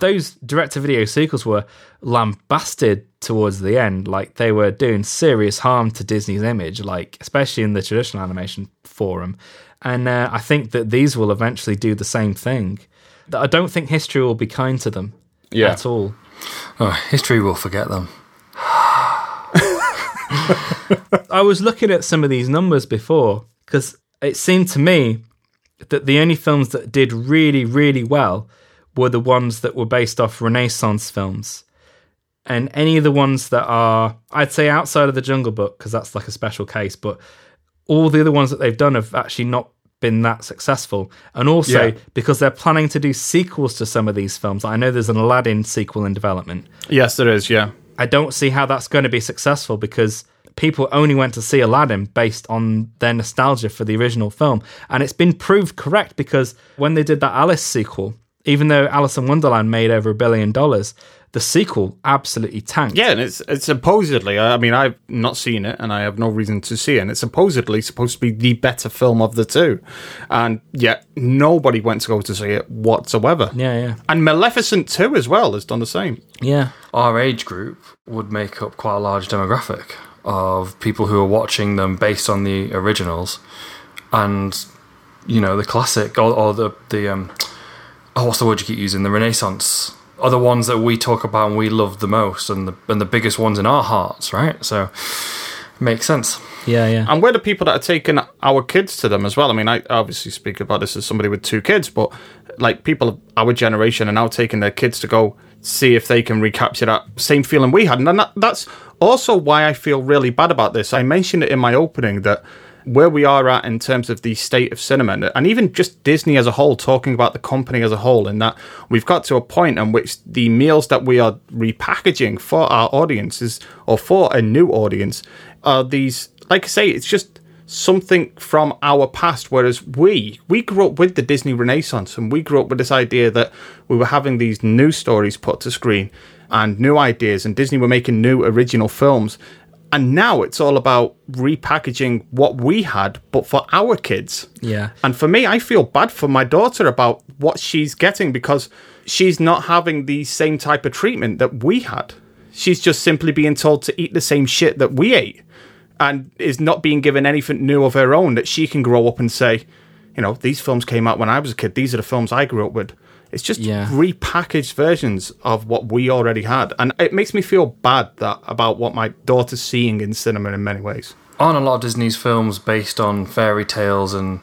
Those direct-to-video sequels were lambasted towards the end. Like, they were doing serious harm to Disney's image, like especially in the traditional animation forum. And uh, I think that these will eventually do the same thing. I don't think history will be kind to them yeah. at all. Oh, history will forget them. I was looking at some of these numbers before because it seemed to me that the only films that did really, really well were the ones that were based off Renaissance films. And any of the ones that are, I'd say outside of The Jungle Book, because that's like a special case, but all the other ones that they've done have actually not been that successful. And also yeah. because they're planning to do sequels to some of these films. I know there's an Aladdin sequel in development. Yes, there is, yeah. I don't see how that's going to be successful because people only went to see Aladdin based on their nostalgia for the original film. And it's been proved correct because when they did that Alice sequel, even though Alice in Wonderland made over a billion dollars, the sequel absolutely tanked. Yeah, and it's, it's supposedly, I mean, I've not seen it and I have no reason to see it, and it's supposedly supposed to be the better film of the two. And yet nobody went to go to see it whatsoever. Yeah, yeah. And Maleficent two as well has done the same. Yeah. Our age group would make up quite a large demographic of people who are watching them based on the originals and, you know, the classic or, or the, the um, oh, what's the word you keep using? The Renaissance are the ones that we talk about and we love the most and the and the biggest ones in our hearts, right? So makes sense. Yeah, yeah. And we're the people that are taking our kids to them as well. I mean, I obviously speak about this as somebody with two kids, but like people of our generation are now taking their kids to go see if they can recapture that same feeling we had. And that, that's also why I feel really bad about this. I mentioned it in my opening that where we are at in terms of the state of cinema and even just Disney as a whole, talking about the company as a whole, in that we've got to a point in which the meals that we are repackaging for our audiences or for a new audience are these, like I say, it's just something from our past, whereas we we grew up with the Disney Renaissance and we grew up with this idea that we were having these new stories put to screen and new ideas and Disney were making new original films. And now it's all about repackaging what we had, but for our kids. Yeah. And for me, I feel bad for my daughter about what she's getting because she's not having the same type of treatment that we had. She's just simply being told to eat the same shit that we ate and is not being given anything new of her own that she can grow up and say, you know, these films came out when I was a kid. These are the films I grew up with. It's just yeah. repackaged versions of what we already had. And it makes me feel bad that about what my daughter's seeing in cinema in many ways. Aren't a lot of Disney's films based on fairy tales and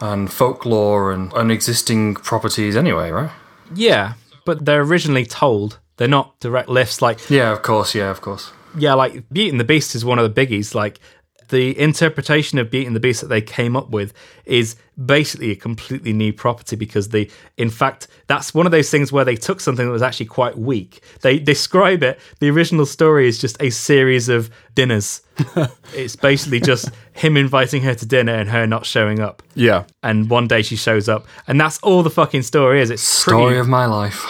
and folklore and, and existing properties anyway, right? Yeah, but they're originally told. They're not direct lifts. Like Yeah, of course, yeah, of course. Yeah, like Beauty and the Beast is one of the biggies. Like the interpretation of Beauty and the Beast that they came up with is basically a completely new property because they, in fact, that's one of those things where they took something that was actually quite weak. They describe it, the original story is just a series of dinners. It's basically just him inviting her to dinner and her not showing up. Yeah. And one day she shows up and that's all the fucking story is. It's story pretty, of my life.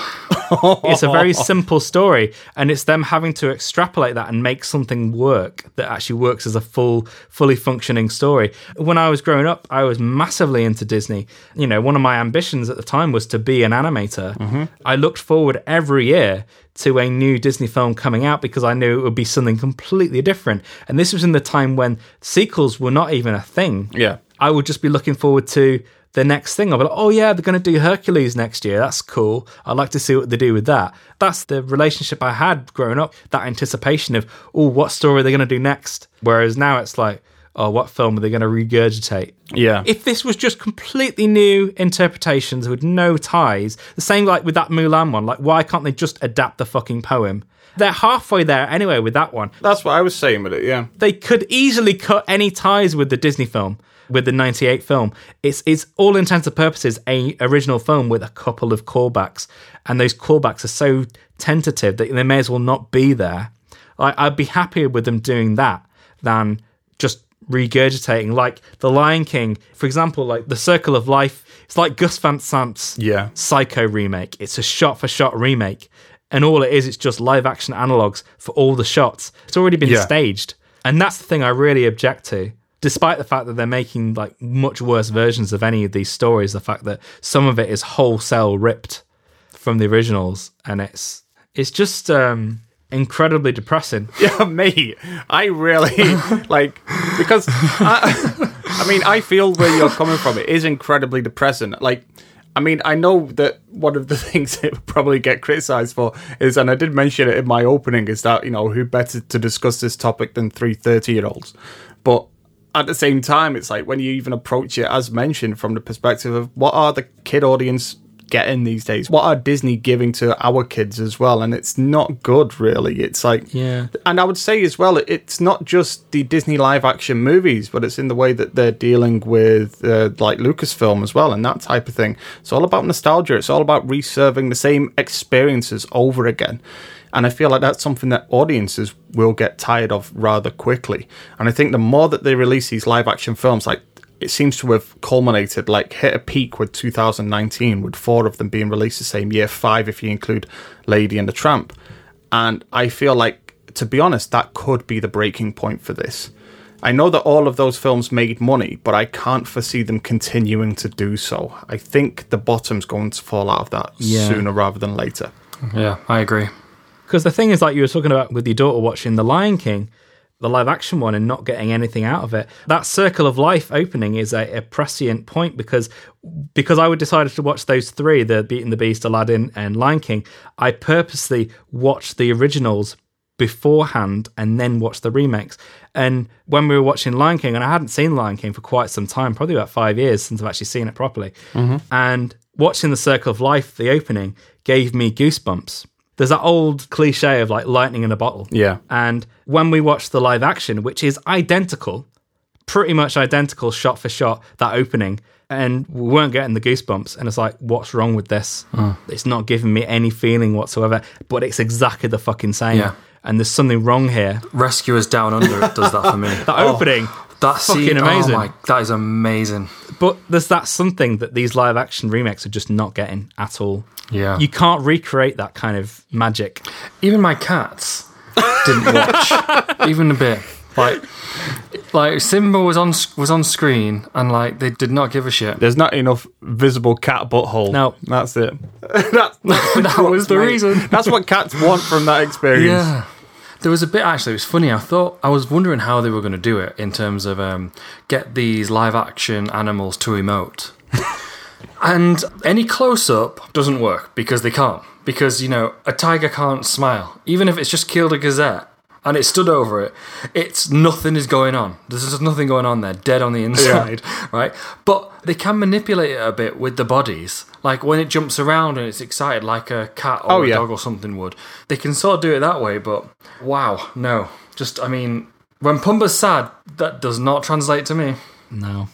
It's a very simple story and it's them having to extrapolate that and make something work that actually works as a full, fully functioning story. When I was growing up, I was massively into Disney. You know, one of my ambitions at the time was to be an animator. Mm-hmm. I looked forward every year to a new Disney film coming out because I knew it would be something completely different. And this was in the time when sequels were not even a thing. Yeah. I would just be looking forward to the next thing. I'll be like, oh yeah, they're going to do Hercules next year. That's cool. I'd like to see what they do with that. That's the relationship I had growing up, that anticipation of, oh, what story are they going to do next? Whereas now it's like, oh, what film are they going to regurgitate? Yeah. If this was just completely new interpretations with no ties, the same like with that Mulan one, like why can't they just adapt the fucking poem? They're halfway there anyway with that one. That's what I was saying with it, yeah. They could easily cut any ties with the Disney film, with the ninety-eight film. It's it's all intents and purposes a original film with a couple of callbacks, and those callbacks are so tentative that they may as well not be there. I, I'd be happier with them doing that than just regurgitating, like The Lion King, for example, like The Circle of Life. It's like Gus Van Sant's yeah. Psycho remake. It's a shot-for-shot remake. And all it is, it's just live-action analogues for all the shots. It's already been yeah. staged. And that's the thing I really object to. Despite the fact that they're making like much worse versions of any of these stories, the fact that some of it is wholesale ripped from the originals. And it's it's just um, incredibly depressing. Yeah, me. I really, like, because, I, I mean, I feel where you're coming from. It is incredibly depressing. Like, I mean, I know that one of the things it would probably get criticised for is, and I did mention it in my opening, is that, you know, who better to discuss this topic than three thirty-year-olds? But at the same time, it's like when you even approach it, as mentioned, from the perspective of what are the kid audience getting these days? What are Disney giving to our kids as well? And it's not good, really. It's like, yeah. And I would say as well, it's not just the Disney live-action movies, but it's in the way that they're dealing with uh, like Lucasfilm as well and that type of thing. It's all about nostalgia. It's all about reserving the same experiences over again. And I feel like that's something that audiences will get tired of rather quickly. And I think the more that they release these live-action films, like, it seems to have culminated, like hit a peak with two thousand nineteen, with four of them being released the same year, five if you include Lady and the Tramp. And I feel like, to be honest, that could be the breaking point for this. I know that all of those films made money, but I can't foresee them continuing to do so. I think the bottom's going to fall out of that yeah. sooner rather than later. Yeah, I agree. Because the thing is, like you were talking about with your daughter watching The Lion King, the live-action one, and not getting anything out of it. That Circle of Life opening is a, a prescient point because because I decided to watch those three, the Beauty and the Beast, Aladdin, and Lion King. I purposely watched the originals beforehand and then watched the remakes. And when we were watching Lion King, and I hadn't seen Lion King for quite some time, probably about five years since I've actually seen it properly, mm-hmm. and watching the Circle of Life, the opening, gave me goosebumps. There's that old cliche of like lightning in a bottle. Yeah. And when we watched the live action, which is identical, pretty much identical shot for shot, that opening, and we weren't getting the goosebumps. And it's like, what's wrong with this? Mm. It's not giving me any feeling whatsoever, but it's exactly the fucking same. Yeah. And there's something wrong here. Rescuers Down Under does that for me. That oh, opening. That scene, fucking amazing. Oh my, that is amazing. But there's that something that these live action remakes are just not getting at all. Yeah. You can't recreate that kind of magic. Even my cats didn't watch. Even a bit. Like like Simba was on was on screen and like they did not give a shit. There's not enough visible cat butthole. No. That's it. that's, that's that was the mate. reason. That's what cats want from that experience. Yeah. There was a bit, actually, it was funny. I thought, I was wondering how they were going to do it in terms of um, get these live action animals to emote. And any close-up doesn't work because they can't. Because, you know, a tiger can't smile. Even if it's just killed a gazette and it stood over it, it's nothing is going on. There's just nothing going on there, dead on the inside, yeah. right? But they can manipulate it a bit with the bodies. Like when it jumps around and it's excited like a cat or oh, a yeah. dog or something would. They can sort of do it that way, but wow, no. Just, I mean, when Pumbaa's sad, that does not translate to me. No.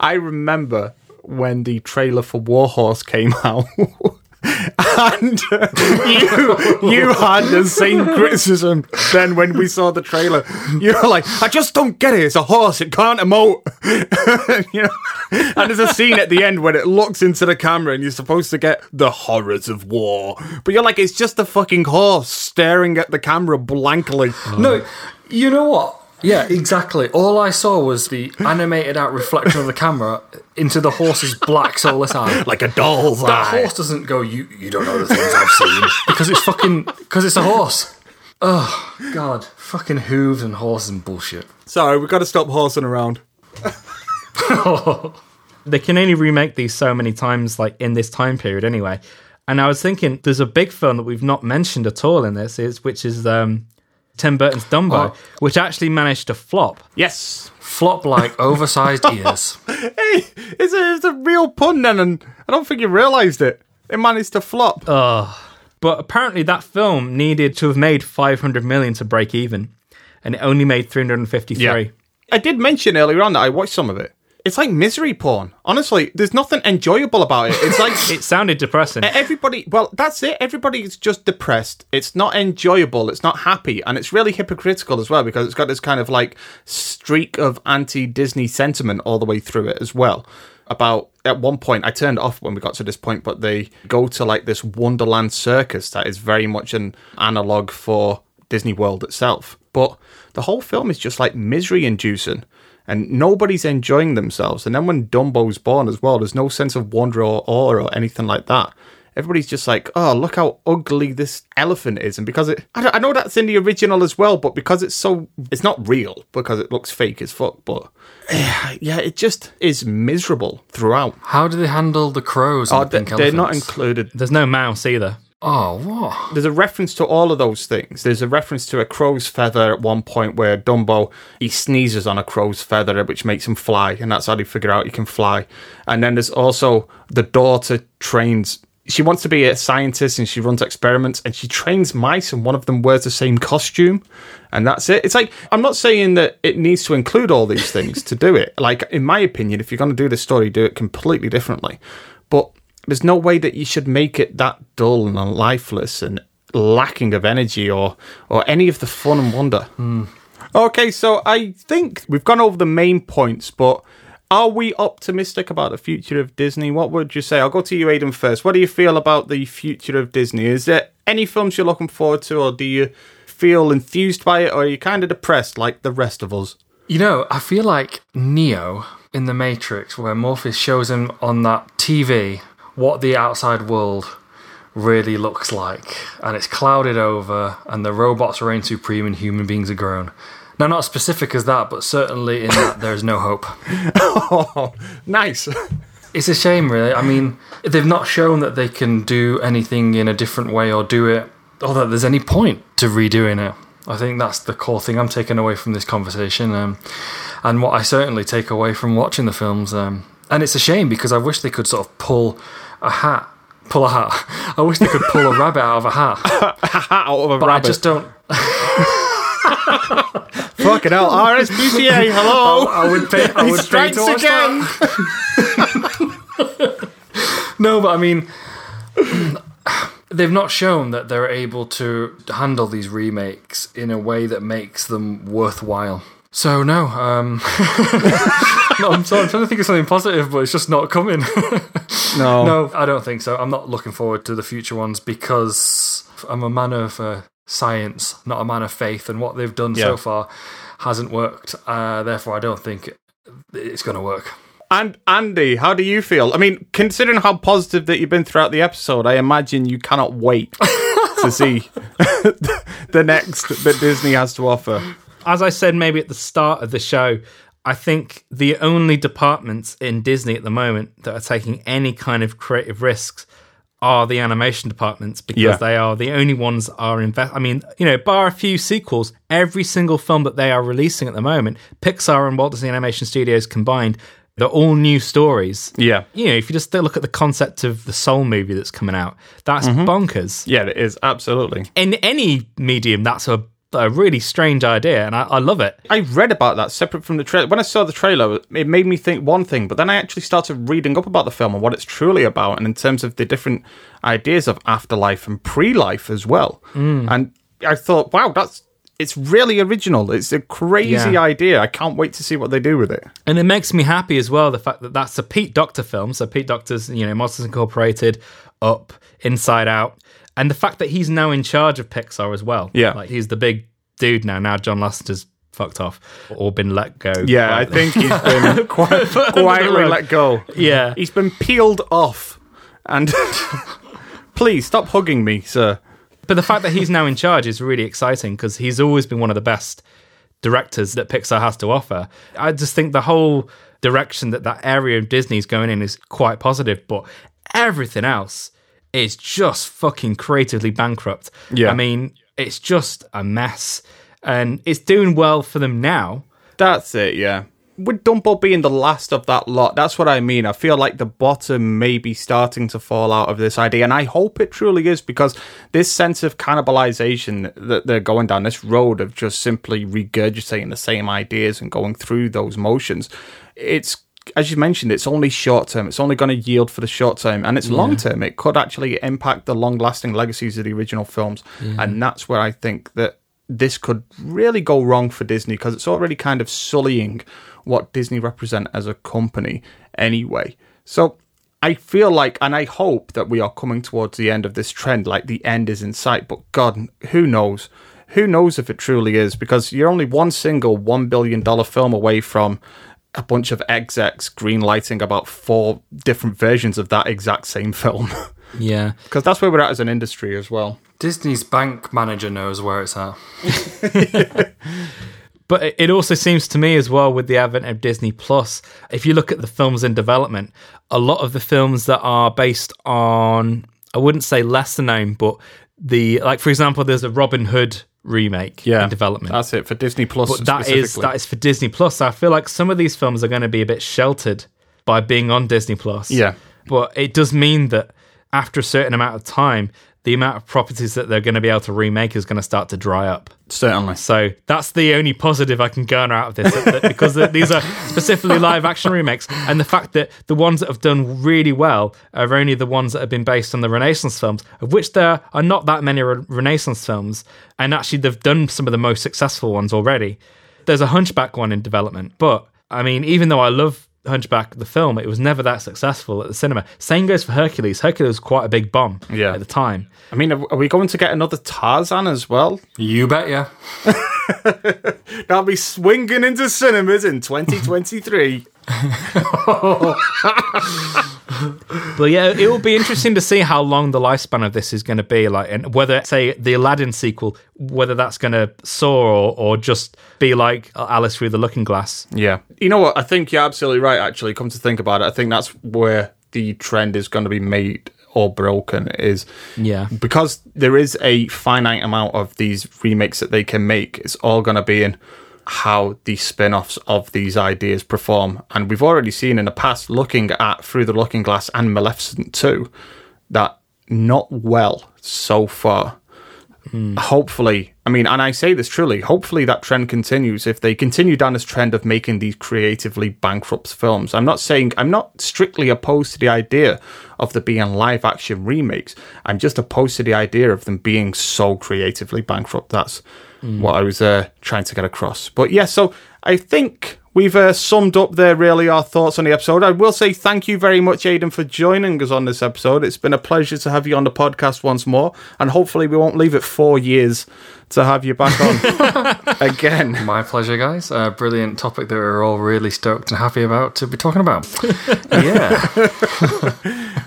I remember when the trailer for Warhorse came out and uh, you you had the same criticism then when we saw the trailer. You were like, I just don't get it. It's a horse. It can't emote. You know? And there's a scene at the end when it looks into the camera and you're supposed to get the horrors of war. But you're like, it's just a fucking horse staring at the camera blankly. Oh. No, you know what? Yeah, exactly. All I saw was the animated out reflection of the camera into the horse's blacks all the time. Like a doll's eye. That horse doesn't go, you You don't know the things I've seen. Because it's fucking, because it's a horse. Oh, God. Fucking hooves and horses and bullshit. Sorry, we've got to stop horsing around. They can only remake these so many times, like, in this time period anyway. And I was thinking, there's a big film that we've not mentioned at all in this, is which is um, Tim Burton's Dumbo, oh. which actually managed to flop. Yes. Flop like oversized ears. Hey, it's a, it's a real pun then, and I don't think you realised it. It managed to flop. Uh, but apparently that film needed to have made five hundred million dollars to break even, and it only made three hundred fifty-three dollars. Yeah. I did mention earlier on that I watched some of it. It's like misery porn. Honestly, there's nothing enjoyable about it. It's like... It sounded depressing. Everybody... Well, that's it. Everybody's just depressed. It's not enjoyable. It's not happy. And it's really hypocritical as well, because it's got this kind of, like, streak of anti-Disney sentiment all the way through it as well. About... At one point, I turned it off when we got to this point, but they go to, like, this Wonderland circus that is very much an analogue for Disney World itself. But the whole film is just, like, misery-inducing. And nobody's enjoying themselves. And then when Dumbo's born as well, there's no sense of wonder or awe or anything like that. Everybody's just like, oh, look how ugly this elephant is. And because it... I, I know that's in the original as well, but because it's so... It's not real, because it looks fake as fuck, but... Yeah, it just is miserable throughout. How do they handle the crows and oh, the pink they, They're elephants? Not included. There's no mouse either. Oh, what? There's a reference to all of those things. There's a reference to a crow's feather at one point where Dumbo, he sneezes on a crow's feather, which makes him fly, and that's how they figure out he can fly. And then there's also the daughter trains... She wants to be a scientist, and she runs experiments, and she trains mice, and one of them wears the same costume, and that's it. It's like, I'm not saying that it needs to include all these things to do it. Like, in my opinion, if you're going to do this story, do it completely differently. But... There's no way that you should make it that dull and lifeless and lacking of energy or or any of the fun and wonder. Mm. Okay, so I think we've gone over the main points, but are we optimistic about the future of Disney? What would you say? I'll go to you, Aidan, first. What do you feel about the future of Disney? Is there any films you're looking forward to, or do you feel enthused by it, or are you kind of depressed like the rest of us? You know, I feel like Neo in The Matrix, where Morpheus shows him on that T V... what the outside world really looks like. And it's clouded over, and the robots reign supreme and human beings are grown. Now, not as specific as that, but certainly in that there is no hope. Oh, nice. It's a shame, really. I mean, they've not shown that they can do anything in a different way or do it, or that there's any point to redoing it. I think that's the core thing I'm taking away from this conversation, um, and what I certainly take away from watching the films. Um, and it's a shame, because I wish they could sort of pull... A hat. Pull a hat. I wish they could pull a rabbit out of a hat. A hat out of a but rabbit. But I just don't... Fucking hell. R S P C A, hello. I, I would pay, I would pay to watch again. That. No, but I mean... They've not shown that they're able to handle these remakes in a way that makes them worthwhile. So, no. Um, no, I'm, sorry, I'm trying to think of something positive, but it's just not coming. No. No, I don't think so. I'm not looking forward to the future ones, because I'm a man of uh, science, not a man of faith, and what they've done yeah. so far hasn't worked. Uh, therefore, I don't think it's going to work. And Andy, how do you feel? I mean, considering how positive that you've been throughout the episode, I imagine you cannot wait to see the next that Disney has to offer. As I said maybe at the start of the show, I think the only departments in Disney at the moment that are taking any kind of creative risks are the animation departments, because yeah. they are the only ones that are invest. I mean, you know, bar a few sequels, every single film that they are releasing at the moment, Pixar and Walt Disney Animation Studios combined, they're all new stories. Yeah. You know, if you just look at the concept of the Soul movie that's coming out, that's mm-hmm. bonkers. Yeah, it is, absolutely. In any medium, that's a a really strange idea, and I, I love it. I read about that separate from the trailer. When I saw the trailer, it made me think one thing, but then I actually started reading up about the film and what it's truly about, and in terms of the different ideas of afterlife and pre-life as well. Mm. And I thought, wow, that's it's really original. It's a crazy yeah. idea. I can't wait to see what they do with it. And it makes me happy as well, the fact that that's a Pete Docter film. So Pete Docter's, you know, Monsters Incorporated, Up, Inside Out. And the fact that he's now in charge of Pixar as well. Yeah. Like, he's the big dude now. Now John Lasseter's fucked off or been let go. Yeah, quietly. I think he's been quite, quietly let go. Yeah. He's been peeled off. And please, stop hugging me, sir. But the fact that he's now in charge is really exciting, because he's always been one of the best directors that Pixar has to offer. I just think the whole direction that that area of Disney's going in is quite positive, but everything else... It's just fucking creatively bankrupt. Yeah. I mean, it's just a mess. and it's doing well for them now. That's it, yeah. With Dumbo being the last of that lot, that's what I mean. I feel like the bottom may be starting to fall out of this idea, and I hope it truly is, because this sense of cannibalization that they're going down, this road of just simply regurgitating the same ideas and going through those motions, it's, as you mentioned, it's only short term. It's only going to yield for the short term, and it's yeah. long term. It could actually impact the long lasting legacies of the original films, yeah. and that's where I think that this could really go wrong for Disney, because it's already kind of sullying what Disney represent as a company anyway. So I feel like, and I hope that we are coming towards the end of this trend, like the end is in sight, but God, who knows? Who knows if it truly is, because you're only one single one billion dollars film away from a bunch of execs greenlighting about four different versions of that exact same film. Yeah. Because that's where we're at as an industry as well. Disney's bank manager knows where it's at. But it also seems to me as well, with the advent of Disney Plus, if you look at the films in development, a lot of the films that are based on, I wouldn't say lesser known, but the, like, for example, there's a Robin Hood remake yeah, in development. That's it, for Disney Plus but that is that is for Disney Plus. So I feel like some of these films are going to be a bit sheltered by being on Disney Plus. Yeah. But it does mean that after a certain amount of time, the amount of properties that they're going to be able to remake is going to start to dry up. Certainly. So that's the only positive I can garner out of this, because these are specifically live action remakes. And the fact that the ones that have done really well are only the ones that have been based on the Renaissance films, of which there are not that many re- Renaissance films. And actually, they've done some of the most successful ones already. There's a Hunchback one in development. But, I mean, even though I love Hunchback the film, it was never that successful at the cinema. Same goes for Hercules. Hercules was quite a big bomb yeah. at the time. I mean, are we going to get another Tarzan as well? You bet, yeah. That'll be swinging into cinemas in twenty twenty-three. But yeah, it will be interesting to see how long the lifespan of this is going to be, like, and whether, say, the Aladdin sequel, whether that's going to soar or, or just be like Alice Through the Looking Glass. Yeah. You know what? I think you're absolutely right, actually, come to think about it. I think that's where the trend is going to be made or broken, is yeah. because there is a finite amount of these remakes that they can make. It's all going to be in how the spin-offs of these ideas perform. And we've already seen in the past, looking at Through the Looking Glass and Maleficent two, that not well so far. Mm. Hopefully, I mean, and I say this truly, hopefully that trend continues. If they continue down this trend of making these creatively bankrupt films, I'm not saying, I'm not strictly opposed to the idea of there being live action remakes. I'm just opposed to the idea of them being so creatively bankrupt. That's mm. what I was uh, trying to get across. But yeah, so I think we've uh, summed up there really our thoughts on the episode. I will say thank you very much, Aidan, for joining us on this episode. It's been a pleasure to have you on the podcast once more, and hopefully we won't leave it four years to have you back on again. My pleasure, guys. A brilliant topic that we're all really stoked and happy about to be talking about. Yeah.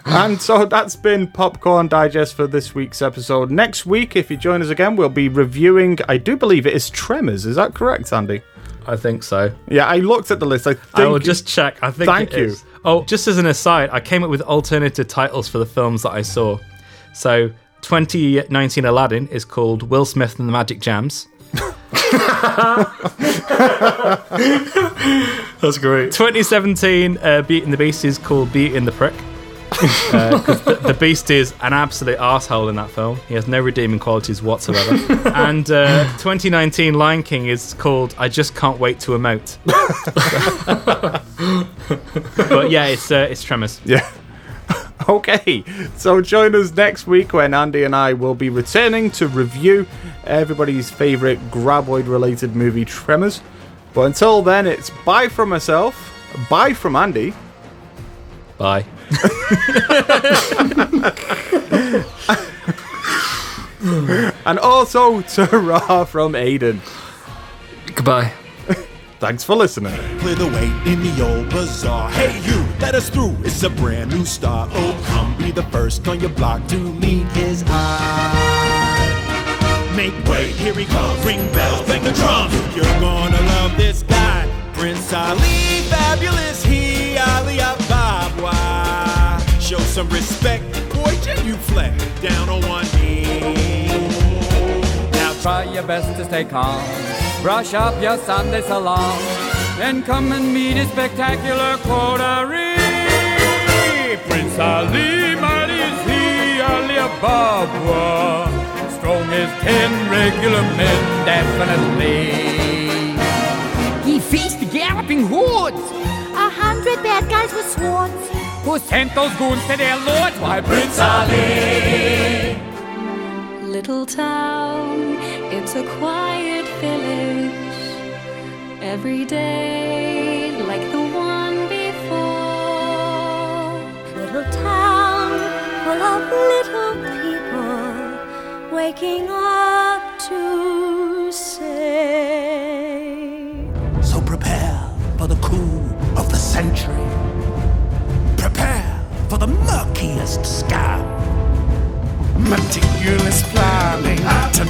And so that's been Popcorn Digest for this week's episode. Next week, if you join us again, we'll be reviewing, I do believe it is Tremors. Is that correct, Andy? I think so. Yeah, I looked at the list. I, think I will just check. I think Thank it you. Is. Oh, just as an aside, I came up with alternative titles for the films that I saw. So twenty nineteen Aladdin is called Will Smith and the Magic Jams. That's great. twenty seventeen uh, Beauty and the Beast is called Beauty and the Prick. uh, 'cause the, the Beast is an absolute arsehole in that film. He has no redeeming qualities whatsoever. And uh, twenty nineteen Lion King is called I Just Can't Wait to Emote. But yeah, it's uh, it's Tremors. Yeah. Okay, so join us next week when Andy and I will be returning to review everybody's favourite Graboid-related movie, Tremors. But until then, it's bye from myself, bye from Andy. Bye. And also ta-ra from Aidan. Goodbye. Thanks for listening. Clear the way in the old bazaar. Hey, you, let us through. It's a brand new start. Oh, come be the first on your block to meet his eye. Make way, here he comes. Ring bells, bang the drums. You're gonna love this guy. Prince Ali, fabulous he, Ali Ababa. Show some respect, boy, genuflect. Down on one knee. Now try your best to stay calm. Brush up your Sunday salon, then come and meet his spectacular coterie. Prince Ali, mighty is he, Ali Ababa, strong as ten regular men, definitely. He faced the galloping hordes, a hundred bad guys with swords, who sent those goons to their lords. Why, Prince Ali! Little town, it's a quiet village. Every day, like the one before. Little town, full of little people, waking up to say. So prepare for the coup of the century. Prepare for the murkiest scam. Meticulous planning to